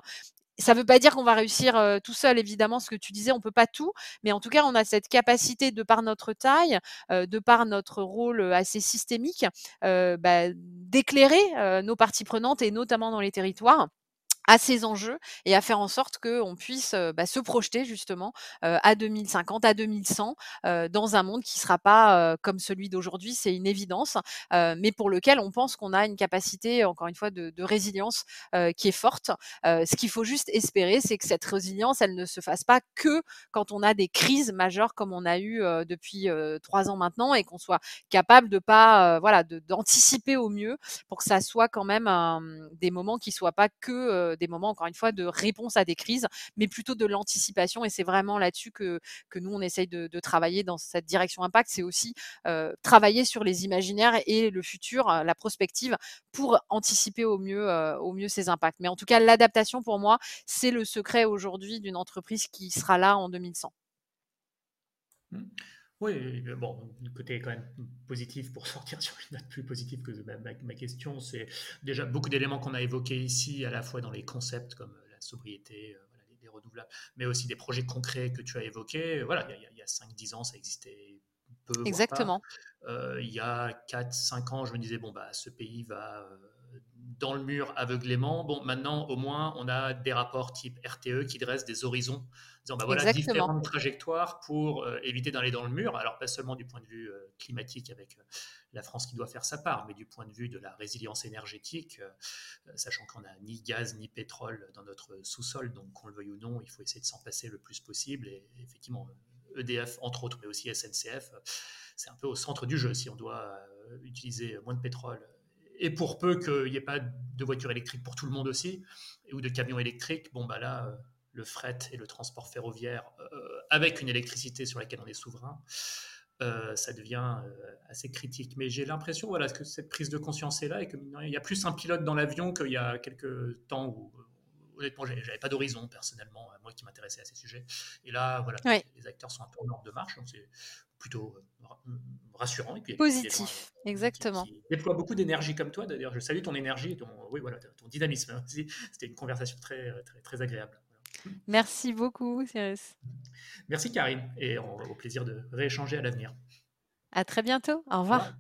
Ça ne veut pas dire qu'on va réussir tout seul, évidemment, ce que tu disais, on ne peut pas tout, mais en tout cas, on a cette capacité, de par notre taille, de par notre rôle assez systémique, d'éclairer nos parties prenantes, et notamment dans les territoires, à ces enjeux, et à faire en sorte qu'on puisse se projeter justement à 2050, à 2100, dans un monde qui ne sera pas comme celui d'aujourd'hui, c'est une évidence, mais pour lequel on pense qu'on a une capacité, encore une fois, de résilience qui est forte. Ce qu'il faut juste espérer, c'est que cette résilience, elle ne se fasse pas que quand on a des crises majeures comme on a eu depuis 3 ans maintenant, et qu'on soit capable de pas, d'anticiper au mieux pour que ça soit quand même des moments qui ne soient pas que des moments, encore une fois, de réponse à des crises, mais plutôt de l'anticipation. Et c'est vraiment là-dessus que nous, on essaye de travailler dans cette direction impact. C'est aussi travailler sur les imaginaires et le futur, la prospective, pour anticiper au mieux ces impacts. Mais en tout cas, l'adaptation, pour moi, c'est le secret aujourd'hui d'une entreprise qui sera là en 2100. Oui, bon, côté quand même positif pour sortir sur une note plus positive que ma question, c'est déjà beaucoup d'éléments qu'on a évoqués ici, à la fois dans les concepts comme la sobriété, les renouvelables, mais aussi des projets concrets que tu as évoqués. Voilà, il y a 5-10 ans, ça existait peu. Exactement. Il y a 4-5 ans, je me disais, bon, bah, ce pays va dans le mur aveuglément. Bon, maintenant, au moins, on a des rapports type RTE qui dressent des horizons, disant bah voilà, différentes trajectoires pour éviter d'aller dans le mur, alors pas seulement du point de vue climatique avec la France qui doit faire sa part, mais du point de vue de la résilience énergétique, sachant qu'on n'a ni gaz ni pétrole dans notre sous-sol, donc qu'on le veuille ou non, il faut essayer de s'en passer le plus possible, et effectivement, EDF entre autres, mais aussi SNCF, c'est un peu au centre du jeu si on doit utiliser moins de pétrole. Et pour peu qu'il n'y ait pas de voitures électriques pour tout le monde aussi, ou de camions électriques, bon bah là, le fret et le transport ferroviaire, avec une électricité sur laquelle on est souverain, ça devient assez critique. Mais j'ai l'impression voilà, que cette prise de conscience est là, et qu'il y a plus un pilote dans l'avion qu'il y a quelques temps où, honnêtement, je n'avais pas d'horizon personnellement, moi qui m'intéressais à ces sujets. Et là, voilà, oui. Les acteurs sont un peu en ordre de marche, donc c'est plutôt rassurant. Et puis, positif, gens, exactement. Qui déploie beaucoup d'énergie comme toi, d'ailleurs. Je salue ton énergie, oui, voilà, ton dynamisme. C'était une conversation très, très, très agréable. Merci beaucoup, Cyrus. Merci, Carine, et au plaisir de rééchanger à l'avenir. À très bientôt, au revoir. Voilà.